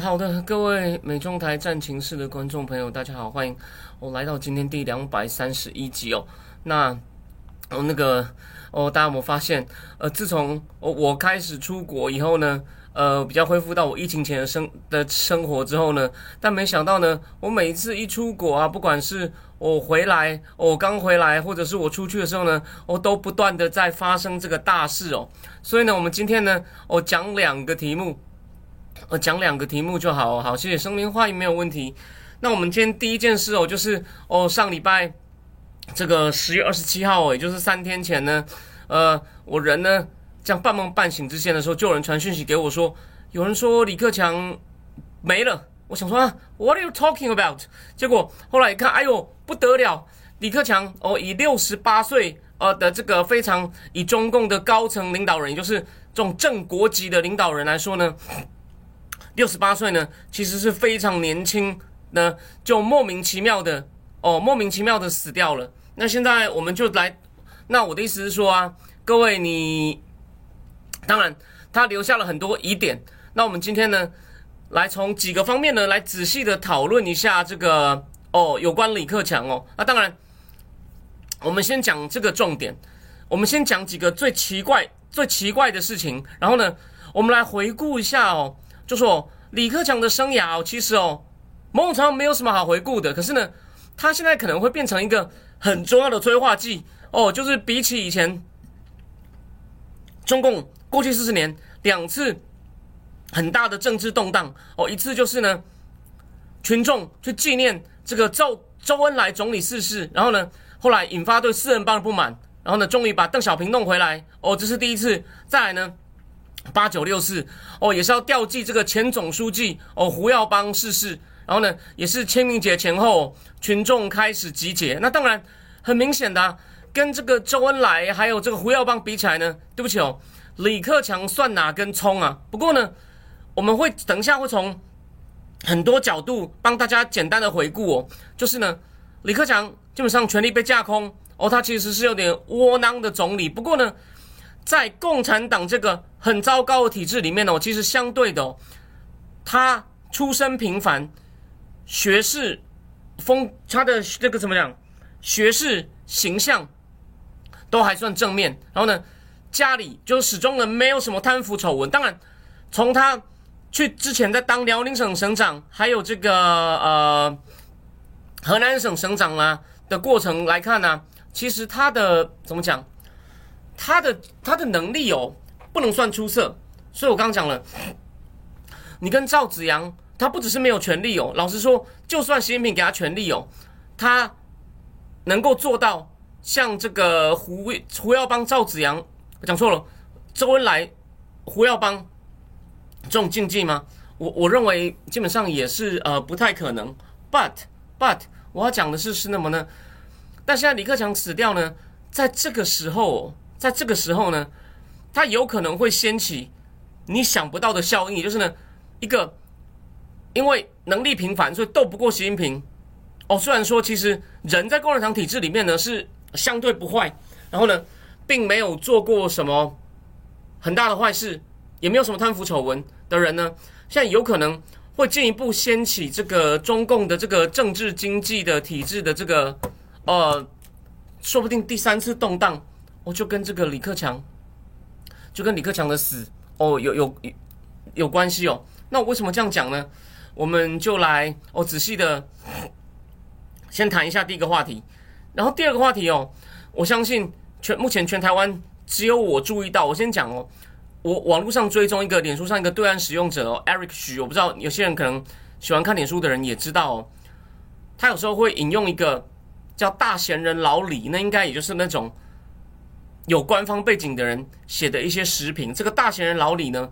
好的，各位美中台战情室的观众朋友，大家好，欢迎我来到今天第231集哦。那大家有没有发现，自从我开始出国以后呢，比较恢复到我疫情前的生活之后呢，但没想到呢，我每一次一出国啊，不管是我回来，我刚回来，或者是我出去的时候呢，我都不断的在发生这个大事哦。所以呢，我们今天呢，讲两个题目就好，好，谢谢声明话也没有问题。那我们今天第一件事就是上礼拜这个10月27号，也就是3天前呢，我人呢这样半梦半醒之间的时候，就有人传讯息给我说，有人说李克强没了。我想说What are you talking about？ 结果后来一看，哎呦不得了，李克强以68岁的这个非常以中共的高层领导人，也就是这种正国级的领导人来说呢。68岁呢，其实是非常年轻呢，就莫名其妙的死掉了。那现在我们就来，那我的意思是说啊，各位你，当然他留下了很多疑点。那我们今天呢，来从几个方面呢，来仔细的讨论一下这个有关李克强哦。那当然，我们先讲这个重点，我们先讲几个最奇怪的事情，然后呢，我们来回顾一下哦。就说李克强的生涯其实某种程度没有什么好回顾的，可是呢他现在可能会变成一个很重要的催化剂就是比起以前中共过去40年2次很大的政治动荡一次就是呢群众去纪念这个周恩来总理逝世，然后呢后来引发对四人帮的不满，然后呢终于把邓小平弄回来这是第一次。再来呢8964也是要吊祭这个前总书记胡耀邦逝世，然后呢也是清明节前后群众开始集结。那当然很明显的跟这个周恩来还有这个胡耀邦比起来呢，对不起李克强算哪根葱啊？不过呢我们会等一下会从很多角度帮大家简单的回顾就是呢李克强基本上权力被架空他其实是有点窝囊的总理。不过呢在共产党这个很糟糕的体制里面其实相对的他出身平凡，学识风，他的这个怎么讲，学识形象都还算正面，然后呢家里就始终呢没有什么贪腐丑闻。当然从他去之前在当辽宁省省长还有这个河南省省长的过程来看其实他的怎么讲，他的能力不能算出色。所以我刚讲了，你跟赵紫阳他不只是没有权利老实说就算习近平给他权利他能够做到像这个胡耀邦赵紫阳，我讲错了，周恩来胡耀邦这种境界吗？我认为基本上也是不太可能。 but 我要讲的是那么呢，但现在李克强死掉呢，在这个时候呢，它有可能会掀起你想不到的效应，也就是呢，一个因为能力平凡，所以斗不过习近平。虽然说其实人在共产党体制里面呢是相对不坏，然后呢，并没有做过什么很大的坏事，也没有什么贪腐丑闻的人呢，现在有可能会进一步掀起这个中共的这个政治经济的体制的这个说不定第3次动荡就跟李克强的死有关系那我为什么这样讲呢？我们就来仔细的先谈一下第一个话题，然后第二个话题我相信目前全台湾只有我注意到。我先讲我网络上追踪一个脸书上一个对岸使用者Eric 徐，我不知道有些人可能喜欢看脸书的人也知道他有时候会引用一个叫大闲人老李，那应该也就是那种有官方背景的人写的一些时评。这个大闲人老李呢，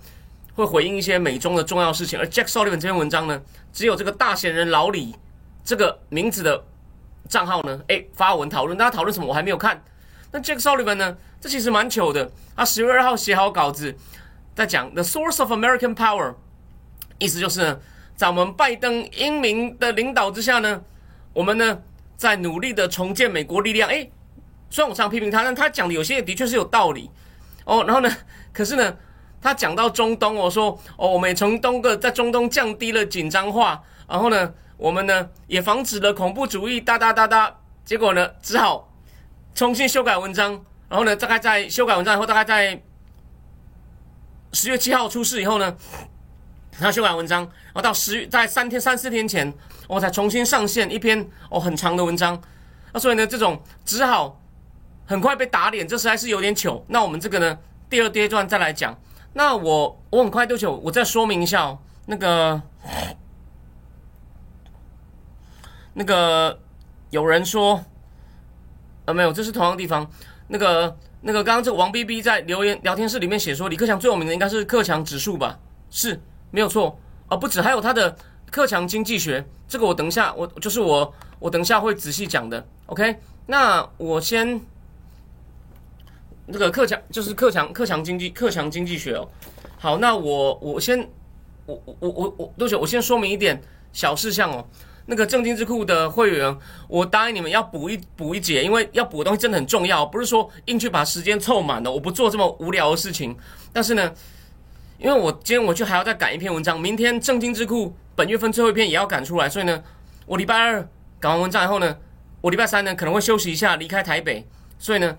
会回应一些美中的重要事情，而 Jack Sullivan 这篇文章呢，只有这个大闲人老李这个名字的账号呢，发文讨论，大家讨论什么我还没有看。那 Jack Sullivan 呢，这其实蛮糗的，他10月2号写好稿子，在讲 The Source of American Power， 意思就是呢，在我们拜登英明的领导之下呢，我们呢在努力的重建美国力量。虽然我常批评他，但他讲的有些的确是有道理哦。然后呢，可是呢，他讲到中东，我说我们也从在中东降低了紧张化，然后呢，我们呢也防止了恐怖主义，结果呢，只好重新修改文章。然后呢，大概在修改文章以后，大概在10月7号出事以后呢，他修改文章，然后到在3-4天前，我才重新上线一篇很长的文章。那所以呢，这种只好很快被打脸，这实在是有点糗。那我们这个呢，第二阶段再来讲。那我很快我再说明一下那个有人说，没有，这是同样的地方。那个刚刚这个王 BB 在聊天室里面写说，李克强最有名的应该是克强指数吧？是，没有错啊，不止，还有他的克强经济学，这个我等一下我等一下会仔细讲的。OK， 那我先那个克强就是克强经济学哦。好，那我先说明一点小事项哦。那个政经智库的会员，我答应你们要补一节，因为要补的东西真的很重要，不是说硬去把时间凑满的，我不做这么无聊的事情。但是呢，因为今天就还要再赶一篇文章，明天政经智库本月份最后一篇也要赶出来，所以呢，我礼拜二赶完文章以后呢，我礼拜三呢可能会休息一下，离开台北，所以呢，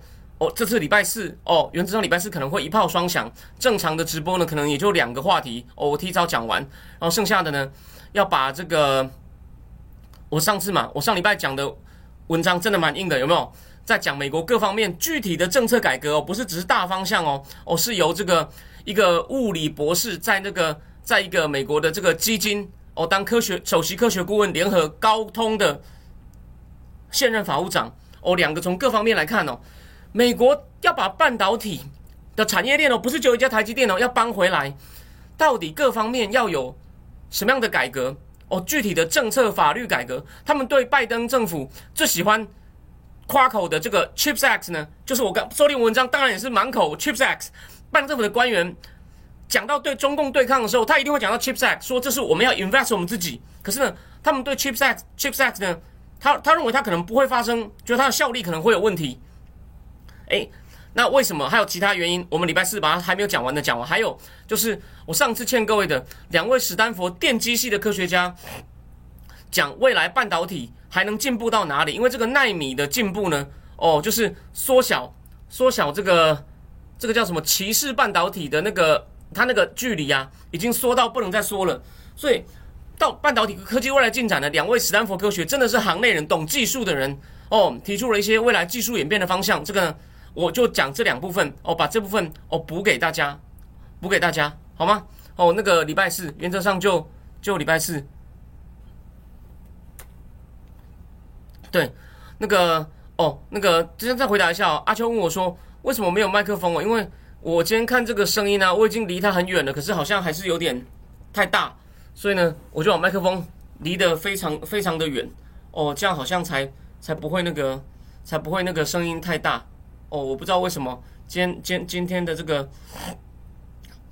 这次礼拜四原则上礼拜四可能会一炮双响，正常的直播呢可能也就2个话题，我提早讲完，然后剩下的呢要把这个。我上礼拜讲的文章真的蛮硬的，有没有？在讲美国各方面具体的政策改革不是只是大方向是由这个一个物理博士在一个美国的这个基金当首席科学顾问，联合高通的现任法务长2个从各方面来看美国要把半导体的产业链不是只有一家台积电要搬回来，到底各方面要有什么样的改革？具体的政策法律改革，他们对拜登政府最喜欢夸口的这个 Chips Act 呢，就是我说的文章当然也是满口 Chips Act。 拜登政府的官员讲到对中共对抗的时候，他一定会讲到 Chips Act， 说这是我们要 invest 我们自己。可是呢，他们对 Chips Act 呢，他认为他可能不会发生，觉得他的效力可能会有问题。那为什么？还有其他原因，我们礼拜四把它还没有讲完的讲完。还有就是我上次欠各位的2位史丹佛电机系的科学家讲未来半导体还能进步到哪里，因为这个奈米的进步呢就是缩小这个叫什么骑士半导体的它那个距离啊，已经缩到不能再缩了。所以到半导体科技未来进展的2位史丹佛科学真的是行内人，懂技术的人提出了一些未来技术演变的方向。这个呢我就讲这2部分把这部分补给大家好吗？礼拜四原则上就礼拜四，对今天再回答一下阿秋问我说为什么没有麦克风因为我今天看这个声音呢，我已经离它很远了，可是好像还是有点太大，所以呢我就把麦克风离得非常非常的远这样好像才不会那个声音太大。我不知道为什么今天的这个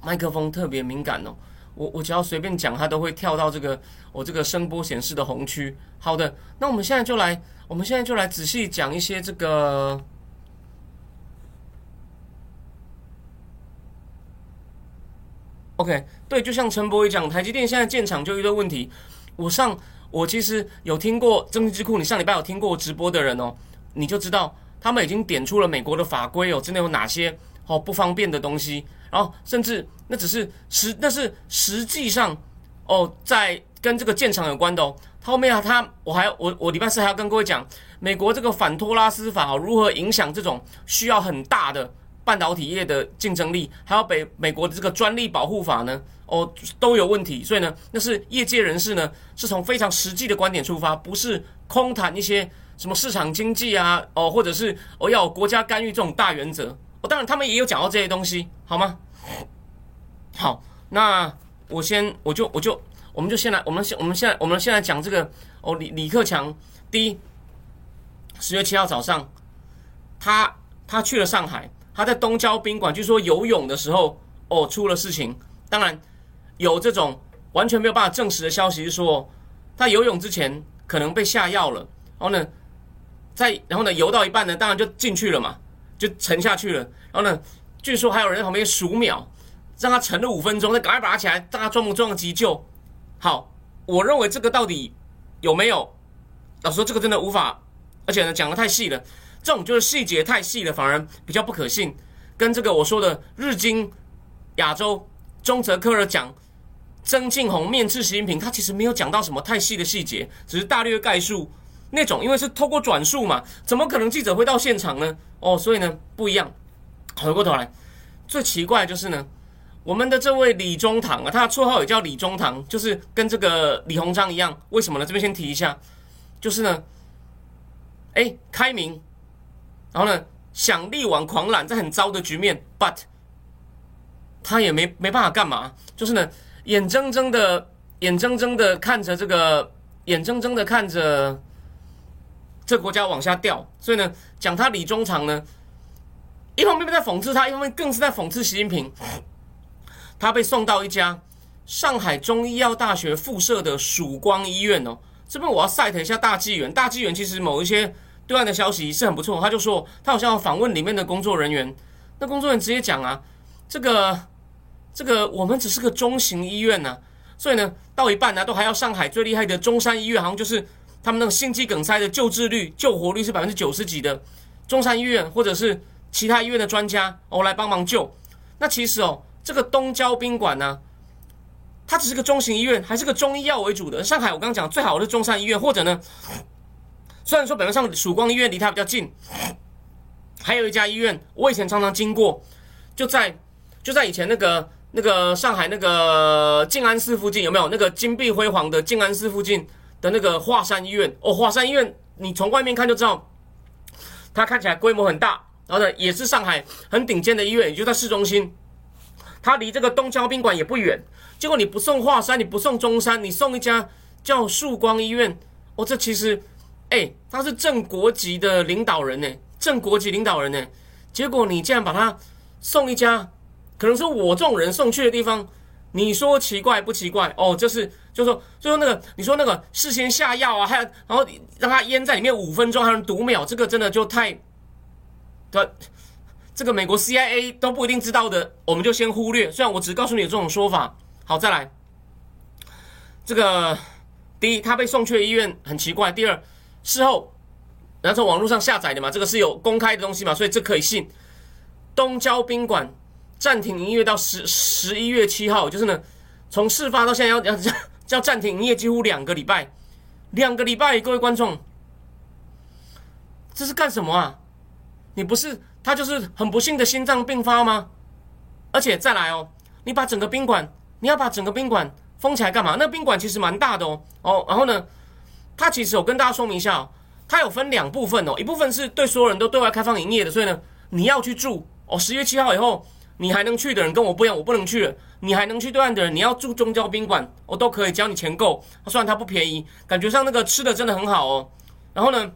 麦克风特别敏感我只要随便讲它都会跳到这个这个声波显示的红区。好的，那我们现在就来仔细讲一些这个OK， 对，就像陈博宇讲，台积电现在建厂就一堆问题。我其实有听过政治智库，你上礼拜有听过我直播的人你就知道。他们已经点出了美国的法规真的有哪些不方便的东西，然后甚至那是实际上在跟这个建厂有关的他后面我礼拜四还要跟各位讲美国这个反托拉斯法如何影响这种需要很大的半导体业的竞争力，还有美国的这个专利保护法呢都有问题，所以呢那是业界人士呢是从非常实际的观点出发，不是空谈一些什么市场经济啊或者是要有国家干预这种大原则当然他们也有讲到这些东西好吗？好，那我们先来我们先来讲这个哦，李克强第一，10月7号早上，他去了上海，他在东郊宾馆，据说游泳的时候哦出了事情。当然有这种完全没有办法证实的消息是说，他游泳之前可能被下药了，然后呢游到一半呢，当然就进去了嘛，就沉下去了。然后呢，据说还有人在旁边数秒，让他沉了5分钟，再赶快把他起来，让他装急救。好，我认为这个到底有没有？老实说，这个真的无法，而且呢讲得太细了，这种就是细节太细了，反而比较不可信。跟这个我说的日经亚洲中泽科尔讲曾庆红面斥习近平，他其实没有讲到什么太细的细节，只是大略概述那种，因为是透过转述嘛，怎么可能记者会到现场呢？哦，所以呢不一样。回过头来，最奇怪的就是呢，我们的这位李中堂啊，他的绰号也叫李中堂，就是跟这个李鸿章一样。为什么呢？这边先提一下，就是呢，开明，然后呢想力挽狂澜，在很糟的局面 ，but 他也没办法干嘛，就是呢眼睁睁的看着这国家往下掉。所以呢，讲他李中堂呢，一方面在讽刺他，一方面更是在讽刺习近平。他被送到一家上海中医药大学附设的曙光医院哦。这边我要 cite 一下大纪元，大纪元其实某一些对岸的消息是很不错。他就说，他好像有访问里面的工作人员，那工作人员直接讲啊，这个我们只是个中型医院啊，所以呢，到一半呢，都还要上海最厉害的中山医院，好像就是他们那个心肌梗塞的救治率、救活率是90%几的中山医院或者是其他医院的专家哦来帮忙救。那其实哦，这个东郊宾馆呢，它只是个中型医院，还是个中医药为主的。上海我刚刚讲最好的是中山医院，或者呢，虽然说表面上曙光医院离它比较近，还有一家医院我以前常常经过，就在以前那个上海那个静安寺附近，有没有那个金碧辉煌的静安寺附近的那个华山医院？哦，华山医院你从外面看就知道，它看起来规模很大，然后呢也是上海很顶尖的医院，也就在市中心。他离这个东郊宾馆也不远，结果你不送华山，你不送中山，你送一家叫曙光医院，哦，这其实，他是正国级的领导人呢，结果你竟然把他送一家，可能是我这种人送去的地方，你说奇怪不奇怪？哦，就是说那个你说那个事先下药啊，还然后让他淹在里面5分钟，还能读秒，这个真的就太，对。这个美国 CIA 都不一定知道的，我们就先忽略。虽然我只告诉你有这种说法。好，再来。这个第一，他被送去的医院很奇怪；第二，事后，然后从网络上下载的嘛，这个是有公开的东西嘛，所以这可以信。东郊宾馆暂停营业到11月7号，就是呢，从事发到现在要暂停营业几乎2个礼拜。2个礼拜，各位观众，这是干什么啊？你不是？他就是很不幸的心脏病发吗？而且再来哦，你要把整个宾馆封起来干嘛？那宾馆其实蛮大的哦。然后呢，他其实我跟大家说明一下哦，他有分2部分哦，一部分是对所有人都对外开放营业的，所以呢，你要去住哦。10月7号以后，你还能去的人跟我不一样，我不能去了。你还能去对岸的人，你要住中交宾馆哦，都可以，只要你钱够。虽然它不便宜，感觉上那个吃的真的很好哦。然后呢，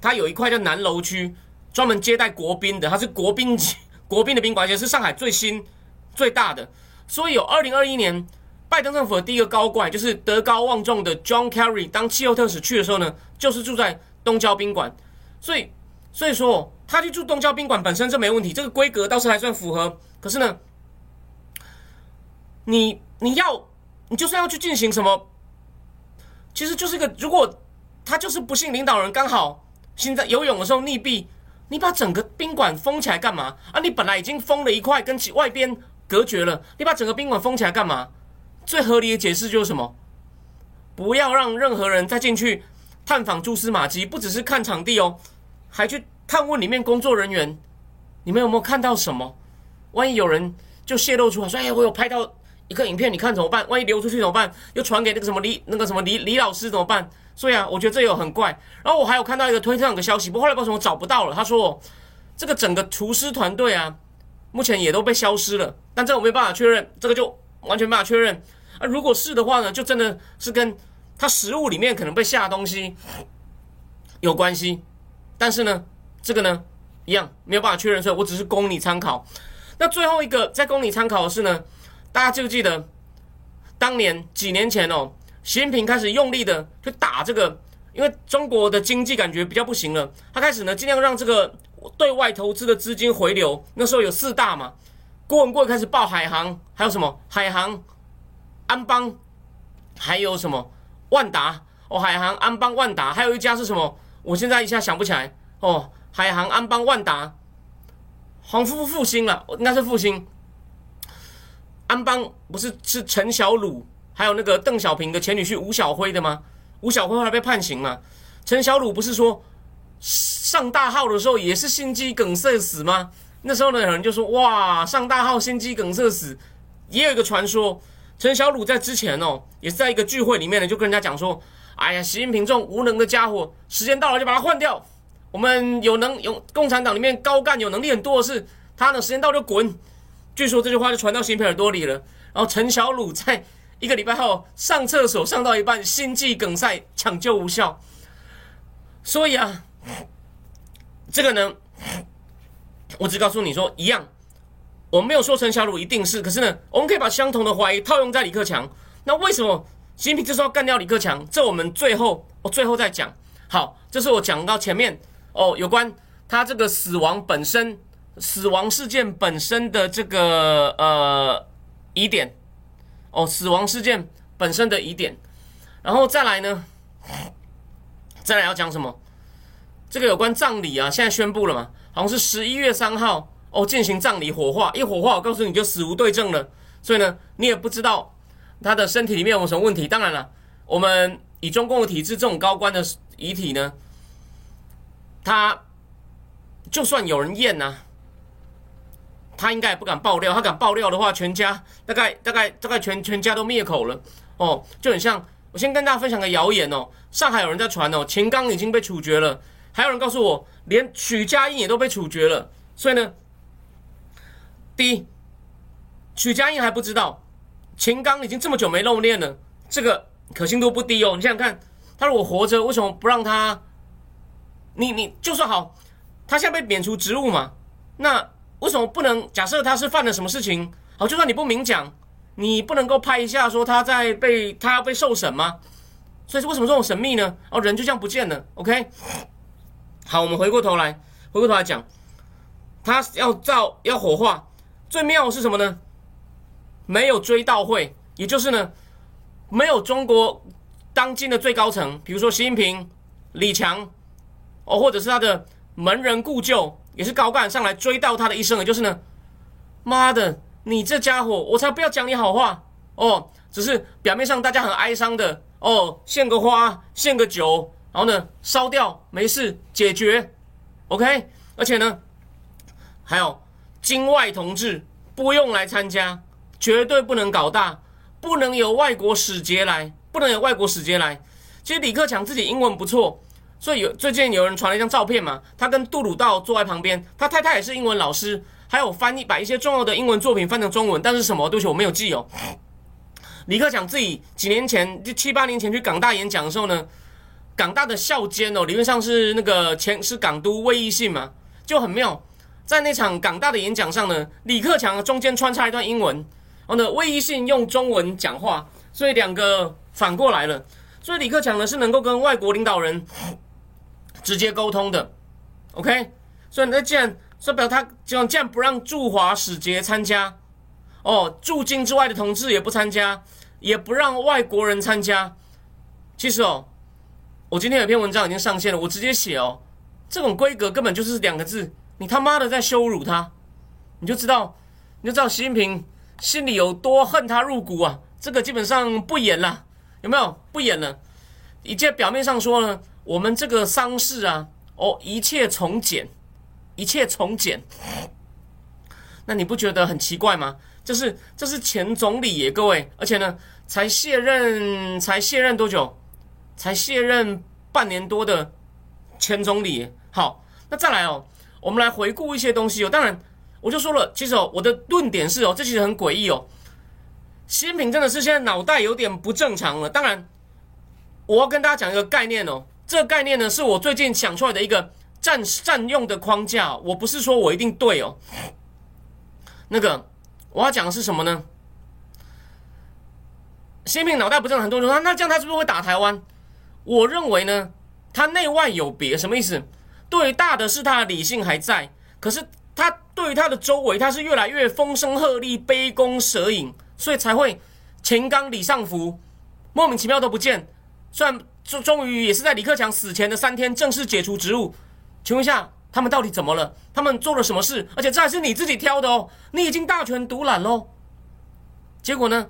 它有一块叫南楼区，专门接待国宾的，它是国宾的宾馆，而且是上海最新最大的。所以有2021年拜登政府的第一个高官，就是德高望重的 John Kerry 当气候特使去的时候呢，就是住在东郊宾馆。所以说他去住东郊宾馆本身这没问题，这个规格倒是还算符合。可是呢，你就算要去进行什么，其实就是一个，如果他就是不幸领导人刚好现在游泳的时候溺毙。你把整个宾馆封起来干嘛啊？你本来已经封了一块，跟外边隔绝了，你把整个宾馆封起来干嘛？最合理的解释就是什么？不要让任何人再进去探访蛛丝马迹，不只是看场地哦，还去探问里面工作人员，你们有没有看到什么？万一有人就泄露出来说，我有拍到一个影片，你看怎么办？万一流出去怎么办？又传给那个什么李老师怎么办？所以啊，我觉得这有很怪。然后我还有看到一个推特上的消息，不过后来不知道为什么找不到了。他说，这个整个厨师团队啊，目前也都被消失了，但这我没办法确认，这个就完全没办法确认。如果是的话呢，就真的是跟它食物里面可能被下东西有关系，但是呢这个呢一样没有办法确认，所以我只是供你参考。那最后一个在供你参考的是呢，大家就记得当年几年前哦，习近平开始用力的去打这个，因为中国的经济感觉比较不行了，他开始呢尽量让这个对外投资的资金回流。那时候有四大嘛，郭文贵开始报海航，还有什么海航、安邦，还有什么万达哦，海航、安邦、万达，还有一家是什么？我现在一下想不起来哦。海航、安邦、万达，好像复兴了，应该是复兴。安邦不是是陈小鲁，还有那个邓小平的前女婿吴小辉的吗？吴小辉后来被判刑嘛？陈小鲁不是说上大号的时候也是心肌梗塞死吗？那时候呢，有人就说哇，上大号心肌梗塞死。也有一个传说，陈小鲁在之前哦，也是在一个聚会里面呢，就跟人家讲说，哎呀，习近平这种无能的家伙，时间到了就把他换掉。我们有共产党里面高干有能力很多的是，他呢时间到就滚。据说这句话就传到习近平耳朵里了。然后陈小鲁在一个礼拜后上厕所上到一半，心肌梗塞，抢救无效。所以啊，这个呢，我只告诉你说一样，我没有说陈小鲁一定是，可是呢，我们可以把相同的怀疑套用在李克强。那为什么习近平就是要干掉李克强？这我们最后再讲。好，这是我讲到前面哦，有关他这个死亡事件本身的这个疑点哦，死亡事件本身的疑点。然后再来呢，再来要讲什么？这个有关葬礼啊，现在宣布了嘛，好像是11月3号哦进行葬礼火化，一火化我告诉你就死无对证了，所以呢你也不知道他的身体里面有什么问题。当然了，我们以中共的体制，这种高官的遗体呢，他就算有人验啊，他应该也不敢爆料，他敢爆料的话，全家大概全家都灭口了哦。就很像我先跟大家分享个谣言哦，上海有人在传哦，秦刚已经被处决了，还有人告诉我连许家印也都被处决了。所以呢，第一，许家印还不知道，秦刚已经这么久没露面了，这个可信度不低哦。你想想看，他如果活着，为什么不让他？你就算好，他现在被免除职务嘛，那为什么不能？假设他是犯了什么事情，好，就算你不明讲，你不能够拍一下说他要被受审吗？所以为什么这种神秘呢？哦，人就这样不见了。OK， 好，我们回过头来讲，他要火化，最妙的是什么呢？没有追悼会，也就是呢，没有中国当今的最高层，比如说习近平、李强，哦，或者是他的门人故旧，也是高干上来追悼他的一生，也就是呢，妈的，你这家伙，我才不要讲你好话哦，只是表面上大家很哀伤的。哦，献个花，献个酒，然后呢，烧掉，没事，解决 ，OK。而且呢，还有京外同志不用来参加，绝对不能搞大，不能有外国使节来，不能有外国使节来。其实李克强自己英文不错，所以最近有人传了一张照片嘛，他跟杜鲁道坐在旁边，他太太也是英文老师，还有翻译把一些重要的英文作品翻成中文，但是什么？对不起，我没有记哦。李克强自己几年前，就7、8年前去港大演讲的时候呢，港大的校监哦，理论上是那个前是港督魏奕信嘛，就很妙。在那场港大的演讲上呢，李克强中间穿插一段英文，然后呢，魏奕信用中文讲话，所以两个反过来了。所以李克强呢是能够跟外国领导人直接沟通的 ，OK。所以那既然不让驻华使节参加。哦，驻京之外的同志也不参加，也不让外国人参加。其实哦，我今天有篇文章已经上线了，我直接写哦，这种规格根本就是两个字，你他妈的在羞辱他，你就知道习近平心里有多恨他入骨啊！这个基本上不演了，有没有？不演了。一切表面上说呢，我们这个丧事啊，哦，一切从简。那你不觉得很奇怪吗？这是前总理耶，各位，而且呢，才卸任多久？才卸任半年多的前总理耶。好，那再来哦，我们来回顾一些东西哦。当然，我就说了，其实哦，我的论点是哦，这其实很诡异哦。习近平真的是现在脑袋有点不正常了。当然，我要跟大家讲一个概念哦，这个概念呢是我最近想出来的一个占用的框架，我不是说我一定对哦。那个我要讲的是什么呢？新平脑袋不正常，很多人说那这样他是不是会打台湾？我认为呢，他内外有别，什么意思？对大的是他的理性还在，可是他对于他的周围，他是越来越风声鹤唳、杯弓蛇影，所以才会秦刚、李尚福莫名其妙都不见。虽然终于也是在李克强死前的3天正式解除职务，请问一下，他们到底怎么了？他们做了什么事？而且这还是你自己挑的哦，你已经大权独揽喽。结果呢，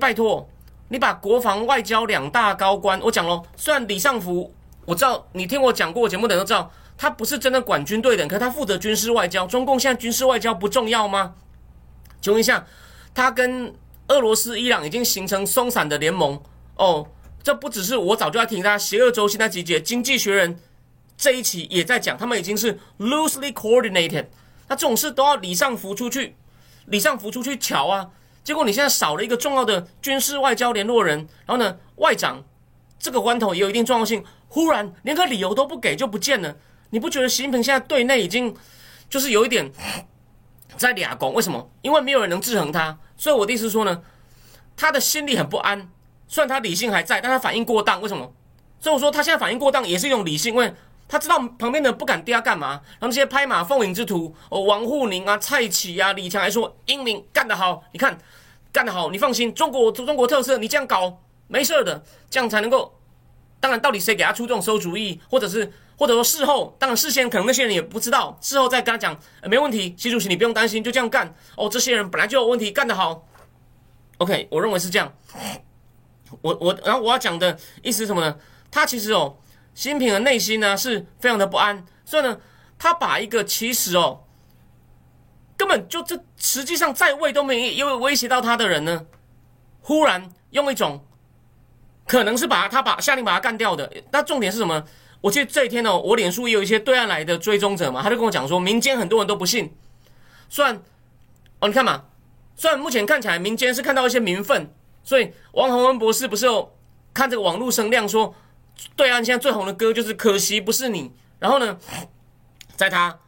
拜托，你把国防外交2大高官，我讲喽，虽然李尚福，我知道你听我讲过我节目的人都知道，他不是真的管军队的，可是他负责军事外交。中共现在军事外交不重要吗？请问一下，他跟俄罗斯、伊朗已经形成松散的联盟哦。这不只是我早就在听他邪恶周期那集结，经济学人这一期也在讲，他们已经是 loosely coordinated。那这种事都要李尚福出去瞧啊。结果你现在少了一个重要的军事外交联络人，然后呢，外长这个关头也有一定重要性，忽然连个理由都不给就不见了。你不觉得习近平现在对内已经就是有一点在俩拱？为什么？因为没有人能制衡他。所以我的意思是说呢，他的心里很不安。虽然他理性还在，但他反应过当。为什么？所以我说他现在反应过当也是一种理性，因为他知道旁边的人不敢对他干嘛。然后那些拍马奉迎之徒，王沪宁啊、蔡奇啊、李强还说英明干得好，你看干得好，你放心，中国特色，你这样搞没事的，这样才能够。当然，到底谁给他出这种馊主意，或者说事后，当然事先可能那些人也不知道，事后再跟他讲，没问题，习主席你不用担心，就这样干哦，这些人本来就有问题，干得好。OK， 我认为是这样。然后我要讲的意思是什么呢？他其实哦，习近平的内心呢是非常的不安，所以呢，他把一个其实哦，根本就这实际上在位都没有威胁到他的人呢，忽然用一种可能是下令把他干掉的。那重点是什么？我记得这一天哦，我脸书也有一些对岸来的追踪者嘛，他就跟我讲说，民间很多人都不信，你看嘛，虽然目前看起来民间是看到一些民愤。所以王洪恩博士不是有看这个网络声量说，对岸现在最红的歌就是《可惜不是你》。然后呢，在他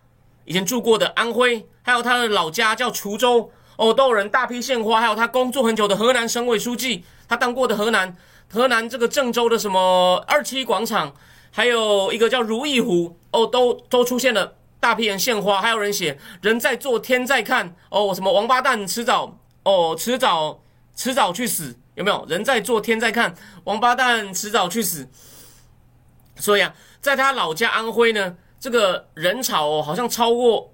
以前住过的安徽，还有他的老家叫滁州哦，都有人大批献花。还有他工作很久的河南省委书记，他当过的河南这个郑州的什么27广场，还有一个叫如意湖哦，都出现了大批人献花。还有人写人在做天在看哦，什么王八蛋迟早去死，有没有？人在做天在看，王八蛋迟早去死。所以啊，在他老家安徽呢，这个人潮哦，好像超过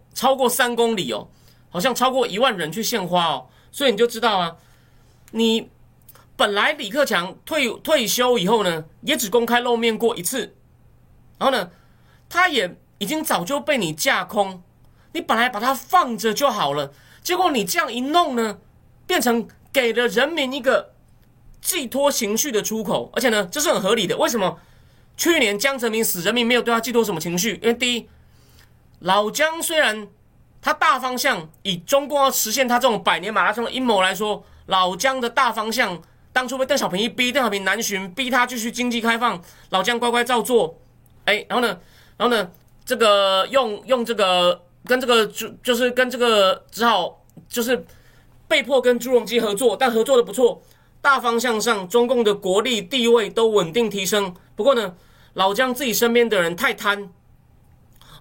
3公里哦，好像超过1万人去献花哦。所以你就知道啊，你本来李克强退休以后呢，也只公开露面过一次，然后呢，他也已经早就被你架空，你本来把他放着就好了，结果你这样一弄呢，变成给了人民一个寄托情绪的出口，而且呢，这是很合理的。为什么去年江泽民死，人民没有对他寄托什么情绪？因为第一，老江虽然他大方向以中共要实现他这种百年马拉松的阴谋来说，老江的大方向当初被邓小平一逼，邓小平南巡逼他继续经济开放，老江乖乖照做。然后呢，这个用这个跟这个就是跟这个只好就是。被迫跟朱镕基合作，但合作的不错，大方向上中共的国力地位都稳定提升。不过呢，老江自己身边的人太贪，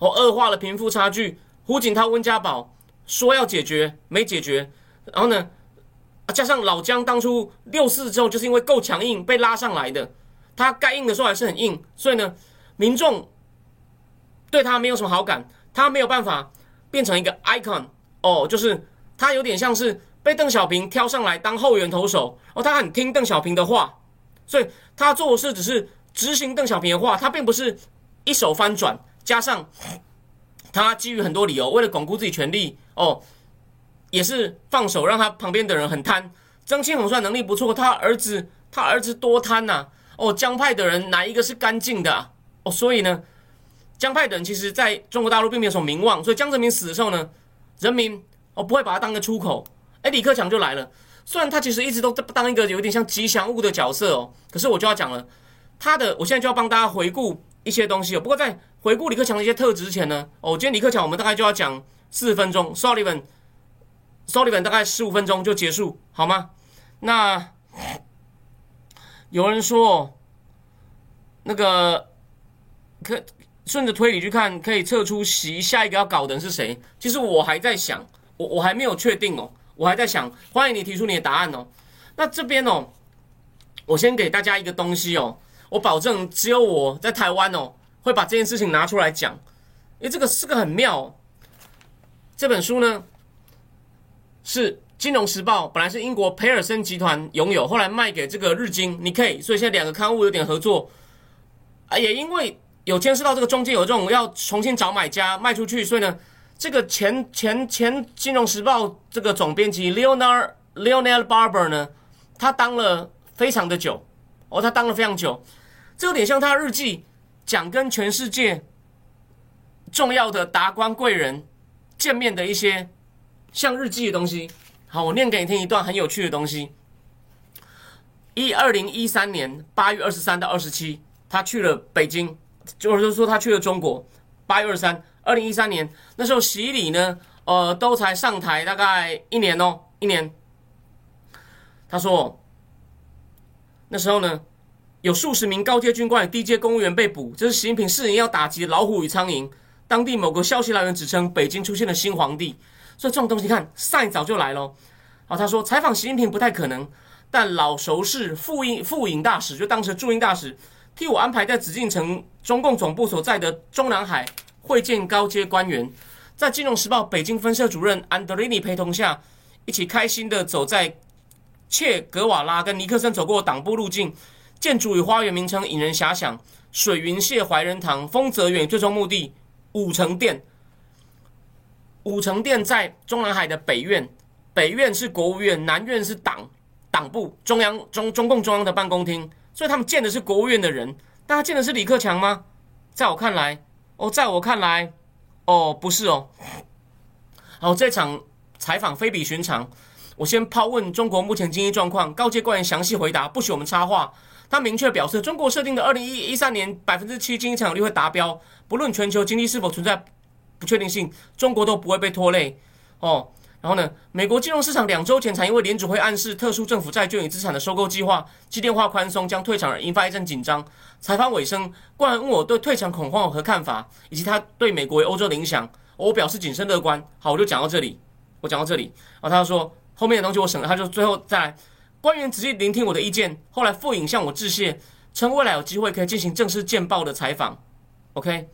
恶化了贫富差距。胡锦涛、温家宝说要解决，没解决。然后呢，加上老江当初64之后就是因为够强硬被拉上来的，他该硬的时候还是很硬，所以呢，民众对他没有什么好感，他没有办法变成一个 icon 哦，就是他有点像是。被邓小平挑上来当后援投手，他很听邓小平的话，所以他做的事只是执行邓小平的话，他并不是一手翻转。加上他基于很多理由，为了巩固自己权力，也是放手让他旁边的人很贪。曾庆红算能力不错，他儿子多贪呐。江派的人哪一个是干净的啊？所以呢，江派的人其实在中国大陆并没有什么名望，所以江泽民死的时候呢，人民不会把他当个出口。李克强就来了，虽然他其实一直都当一个有点像吉祥物的角色哦，可是我就要讲了，我现在就要帮大家回顾一些东西哦。不过在回顾李克强的一些特质之前呢，今天李克强我们大概就要讲40分钟 ，Sullivan 大概15分钟就结束，好吗？那有人说，那个可顺着推理去看，可以测出习下一个要搞的人是谁。其实我还在想，我还没有确定哦，我还在想，欢迎你提出你的答案哦。那这边哦，我先给大家一个东西哦，我保证只有我在台湾哦会把这件事情拿出来讲，因为这个很妙哦。这本书呢是《金融时报》本来是英国培尔森集团拥有，后来卖给这个日经 Nikkei， 所以现在两个刊物有点合作，也因为有牵涉到这个中间有这种要重新找买家卖出去，所以呢，这个前金融时报这个总编辑 Lionel Barber 呢，他当了非常的久哦，他当了非常久，这有点像他日记讲跟全世界重要的达官贵人见面的一些像日记的东西。好，我念给你听一段很有趣的东西。2013年8月23到27，他去了北京，就是说他去了中国。8月23 2013年那时候习李呢都才上台大概一年。他说那时候呢有数十名高阶军官与低阶公务员被捕，这是习近平誓言要打击老虎与苍蝇。当地某个消息来源指称北京出现了新皇帝，所以这种东西你看 sign 早就来了。好，他说采访习近平不太可能，但老熟识副英大使，就当时驻英大使替我安排在紫禁城中共总部所在的中南海会见高阶官员，在《金融时报》北京分社主任安德烈尼陪同下，一起开心地走在切格瓦拉跟尼克森走过党部路径，建筑与花园名称引人遐想，水云榭怀仁堂、丰泽园，最终目的五城店在中南海的北院，北院是国务院，南院是党部中共中央的办公厅，所以他们见的是国务院的人。但他见的是李克强吗？在我看来，不是哦。好，这场采访非比寻常。我先抛问中国目前经济状况，高阶官员详细回答，不许我们插话。他明确表示，中国设定的2013年 7% 经济成长率会达标，不论全球经济是否存在不确定性，中国都不会被拖累哦。然后呢，美国金融市场2周前才因为联储会暗示特殊政府债券与资产的收购计划机电化宽松将退场而引发一阵紧张。采访尾声，官员问我对退场恐慌有何看法，以及他对美国与欧洲的影响，我表示谨慎乐观。好，我就讲到这里。然后他就说后面的东西我省了，他就最后再来。官员仔细聆听我的意见，后来傅颖向我致谢，称未来有机会可以进行正式见报的采访。OK，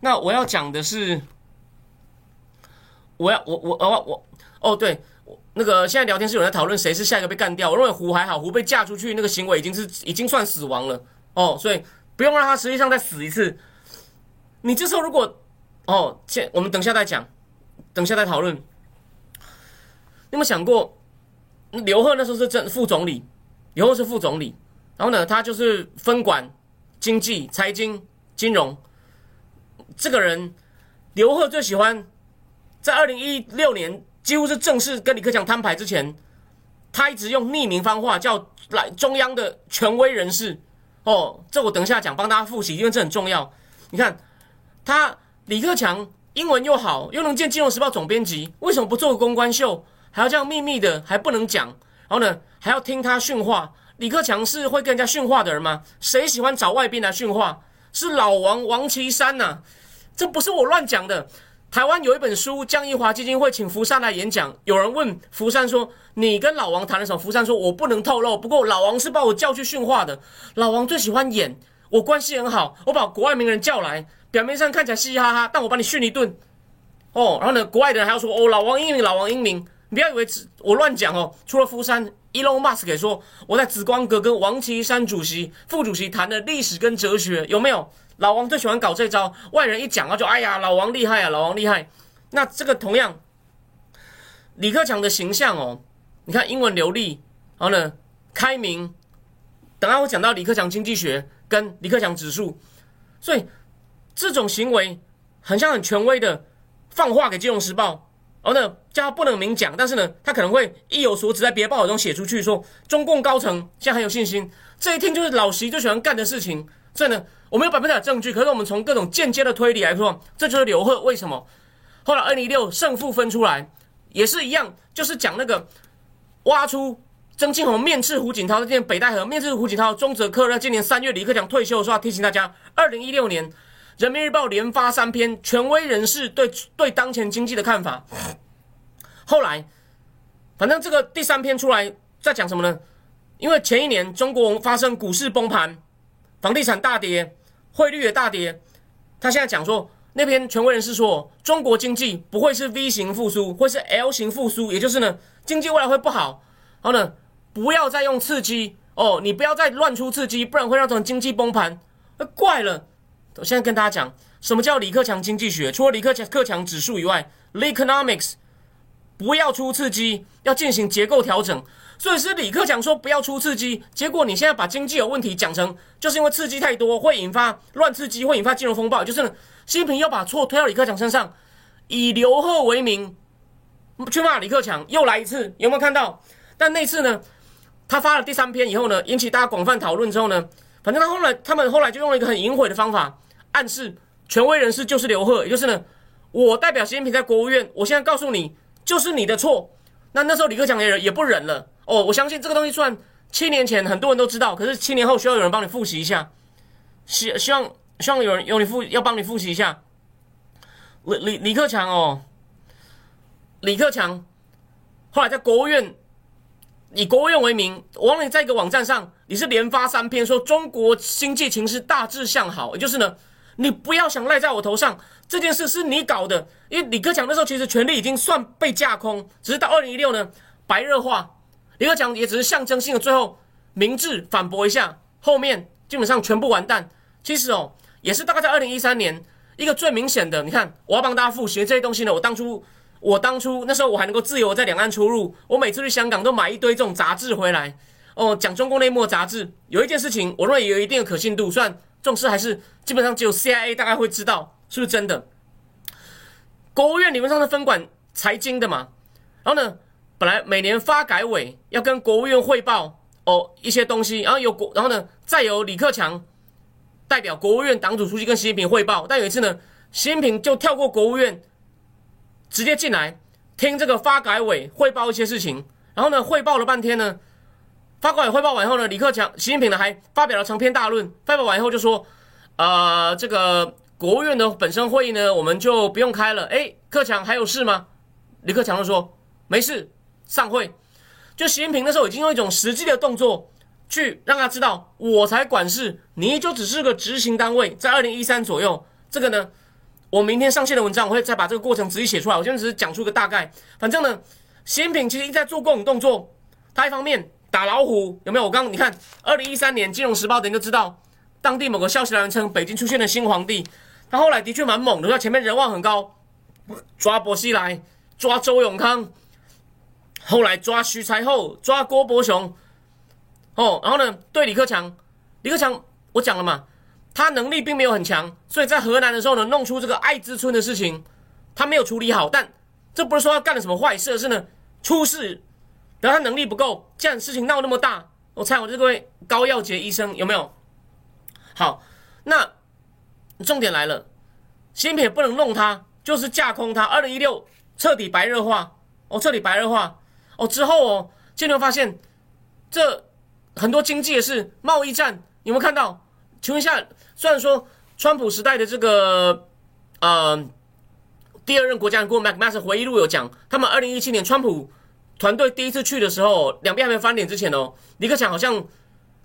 那我要讲的是。对，那个现在聊天室有人在讨论谁是下一个被干掉。我认为胡还好，胡被嫁出去那个行为已经算死亡了哦，所以不用让他实际上再死一次。你这时候如果我们等一下再讲，等一下再讨论。你有没有想过，刘鹤那时候是副总理，刘鹤是副总理，然后呢，他就是分管经济、财经、金融。这个人，刘鹤最喜欢。在2016年几乎是正式跟李克强摊牌之前，他一直用匿名方法叫中央的权威人士这我等一下讲，帮大家复习，因为这很重要。你看他李克强英文又好，又能见金融时报总编辑，为什么不做公关秀，还要这样秘密的，还不能讲，然后呢还要听他训话。李克强是会跟人家训话的人吗？谁喜欢找外宾来训话？是老王岐山啊，这不是我乱讲的。台湾有一本书，江宜桦基金会请福山来演讲，有人问福山说你跟老王谈了什么，福山说我不能透露，不过老王是把我叫去训话的，老王最喜欢演我关系很好，我把国外名人叫来，表面上看起来嘻嘻哈哈，但我把你训一顿然后呢国外的人还要说老王英明。你不要以为我乱讲除了福山， Elon Musk 也说我在紫光阁跟王岐山副主席谈了历史跟哲学，有没有？老王最喜欢搞这招，外人一讲他就哎呀老王厉害。那这个同样李克强的形象你看英文流利，然后呢开明，等下我讲到李克强经济学跟李克强指数，所以这种行为很像很权威的放话给金融时报，然后呢，叫他不能明讲，但是呢，他可能会意有所指，在别的报道中写出去说，中共高层现在很有信心，这一听就是老习最喜欢干的事情。所以呢，我们有100%的证据，可是我们从各种间接的推理来说，这就是刘鹤为什么后来2016胜负分出来也是一样，就是讲那个挖出曾庆红面斥胡锦涛，在今年北戴河面斥胡锦涛，中泽克在今年3月李克强退休的时候提醒大家，2016年《人民日报》连发3篇权威人士对当前经济的看法。后来，反正这个第3篇出来在讲什么呢？因为前一年中国发生股市崩盘、房地产大跌、汇率也大跌，他现在讲说，那篇权威人士说，中国经济不会是 V 型复苏，会是 L 型复苏，也就是呢，经济未来会不好。然后呢，不要再用刺激哦，你不要再乱出刺激，不然会让整经济崩盘。怪了，我现在跟大家讲，什么叫李克强经济学？除了李克强指数以外 ，Leaconomics 不要出刺激，要进行结构调整。所以是李克强说不要出刺激，结果你现在把经济有问题讲成就是因为刺激太多会引发乱刺激，会引发金融风暴，就是呢，习近平要把错推到李克强身上，以刘鹤为名去骂李克强，又来一次，有没有看到？但那次呢，他发了第3篇以后呢，引起大家广泛讨论之后呢，反正他们后来就用了一个很隐晦的方法，暗示权威人士就是刘鹤，也就是呢，我代表习近平在国务院，我现在告诉你，就是你的错。那时候李克强也不忍了哦，我相信这个东西虽然7年前很多人都知道，可是7年后需要有人帮你复习一下，希望有人帮你复习一下。李克强哦，李克强后来在国务院。以国务院为名，我忘了在一个网站上，你是连发3篇说中国经济形势大致向好，也就是呢，你不要想赖在我头上，这件事是你搞的。因为李克强那时候其实权力已经算被架空，只是到2016呢白热化，李克强也只是象征性的最后明智反驳一下，后面基本上全部完蛋。其实哦，也是大概在2013年一个最明显的，你看我要帮大家复习这些东西呢，我当初那时候我还能够自由在两岸出入，我每次去香港都买一堆这种杂志回来，哦，讲中共内幕的杂志。有一件事情，我认为也有一定的可信度，虽然这种事还是基本上只有 CIA 大概会知道是不是真的。国务院理论上是分管财经的嘛，然后呢，本来每年发改委要跟国务院汇报哦一些东西，然后呢，再由李克强代表国务院党组书记跟习近平汇报，但有一次呢，习近平就跳过国务院。直接进来听这个发改委汇报一些事情，然后呢汇报了半天呢，发改委汇报完后呢，习近平呢还发表了长篇大论，发表完以后就说，这个国务院的本身会议呢我们就不用开了。哎，克强还有事吗？李克强就说没事，散会。就习近平那时候已经用一种实际的动作去让他知道，我才管事，你就只是个执行单位。在2013左右，这个呢。我明天上线的文章，我会再把这个过程仔细写出来。我今天只是讲出一个大概。反正呢，习近平其实一直在做各种动作。他一方面打老虎，有没有？你看，2013年《金融时报》的人就知道，当地某个消息来源称北京出现了新皇帝。他后来的确蛮猛的，前面人望很高，抓薄熙来，抓周永康，后来抓徐才厚，抓郭伯雄。哦，然后呢，对李克强，我讲了嘛。他能力并没有很强，所以在河南的时候呢，弄出这个艾滋村的事情，他没有处理好。但这不是说他干了什么坏事，是呢出事，然后他能力不够。既然事情闹那么大，我猜我这位高耀杰医生有没有？好，那重点来了，习近平也不能弄他，就是架空他。2016彻底白热化，之后哦，就你会发现这很多经济也是贸易战，有没有看到？请问一下，虽然说川普时代的这个第二任国家安全顾问 Mac Mass 回忆录有讲，他们2017年川普团队第一次去的时候，两边还没翻脸之前哦，李克强好像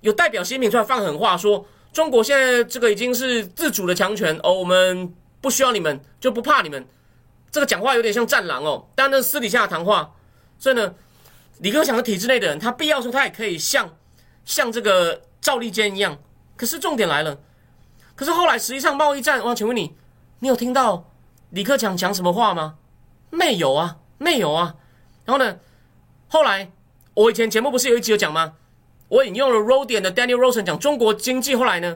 有代表习近平出来放狠话，说中国现在这个已经是自主的强权哦，我们不需要你们，就不怕你们。这个讲话有点像战狼哦，当然那是私底下的谈话。所以呢，李克强的体制内的人，他必要说他也可以像这个赵立坚一样。可是重点来了，可是后来实际上贸易战，我请问你有听到李克强讲什么话吗？没有啊。然后呢，后来我以前节目不是有一集有讲吗？我引用了 Rhodium 的 Daniel Rosen 讲中国经济后来呢，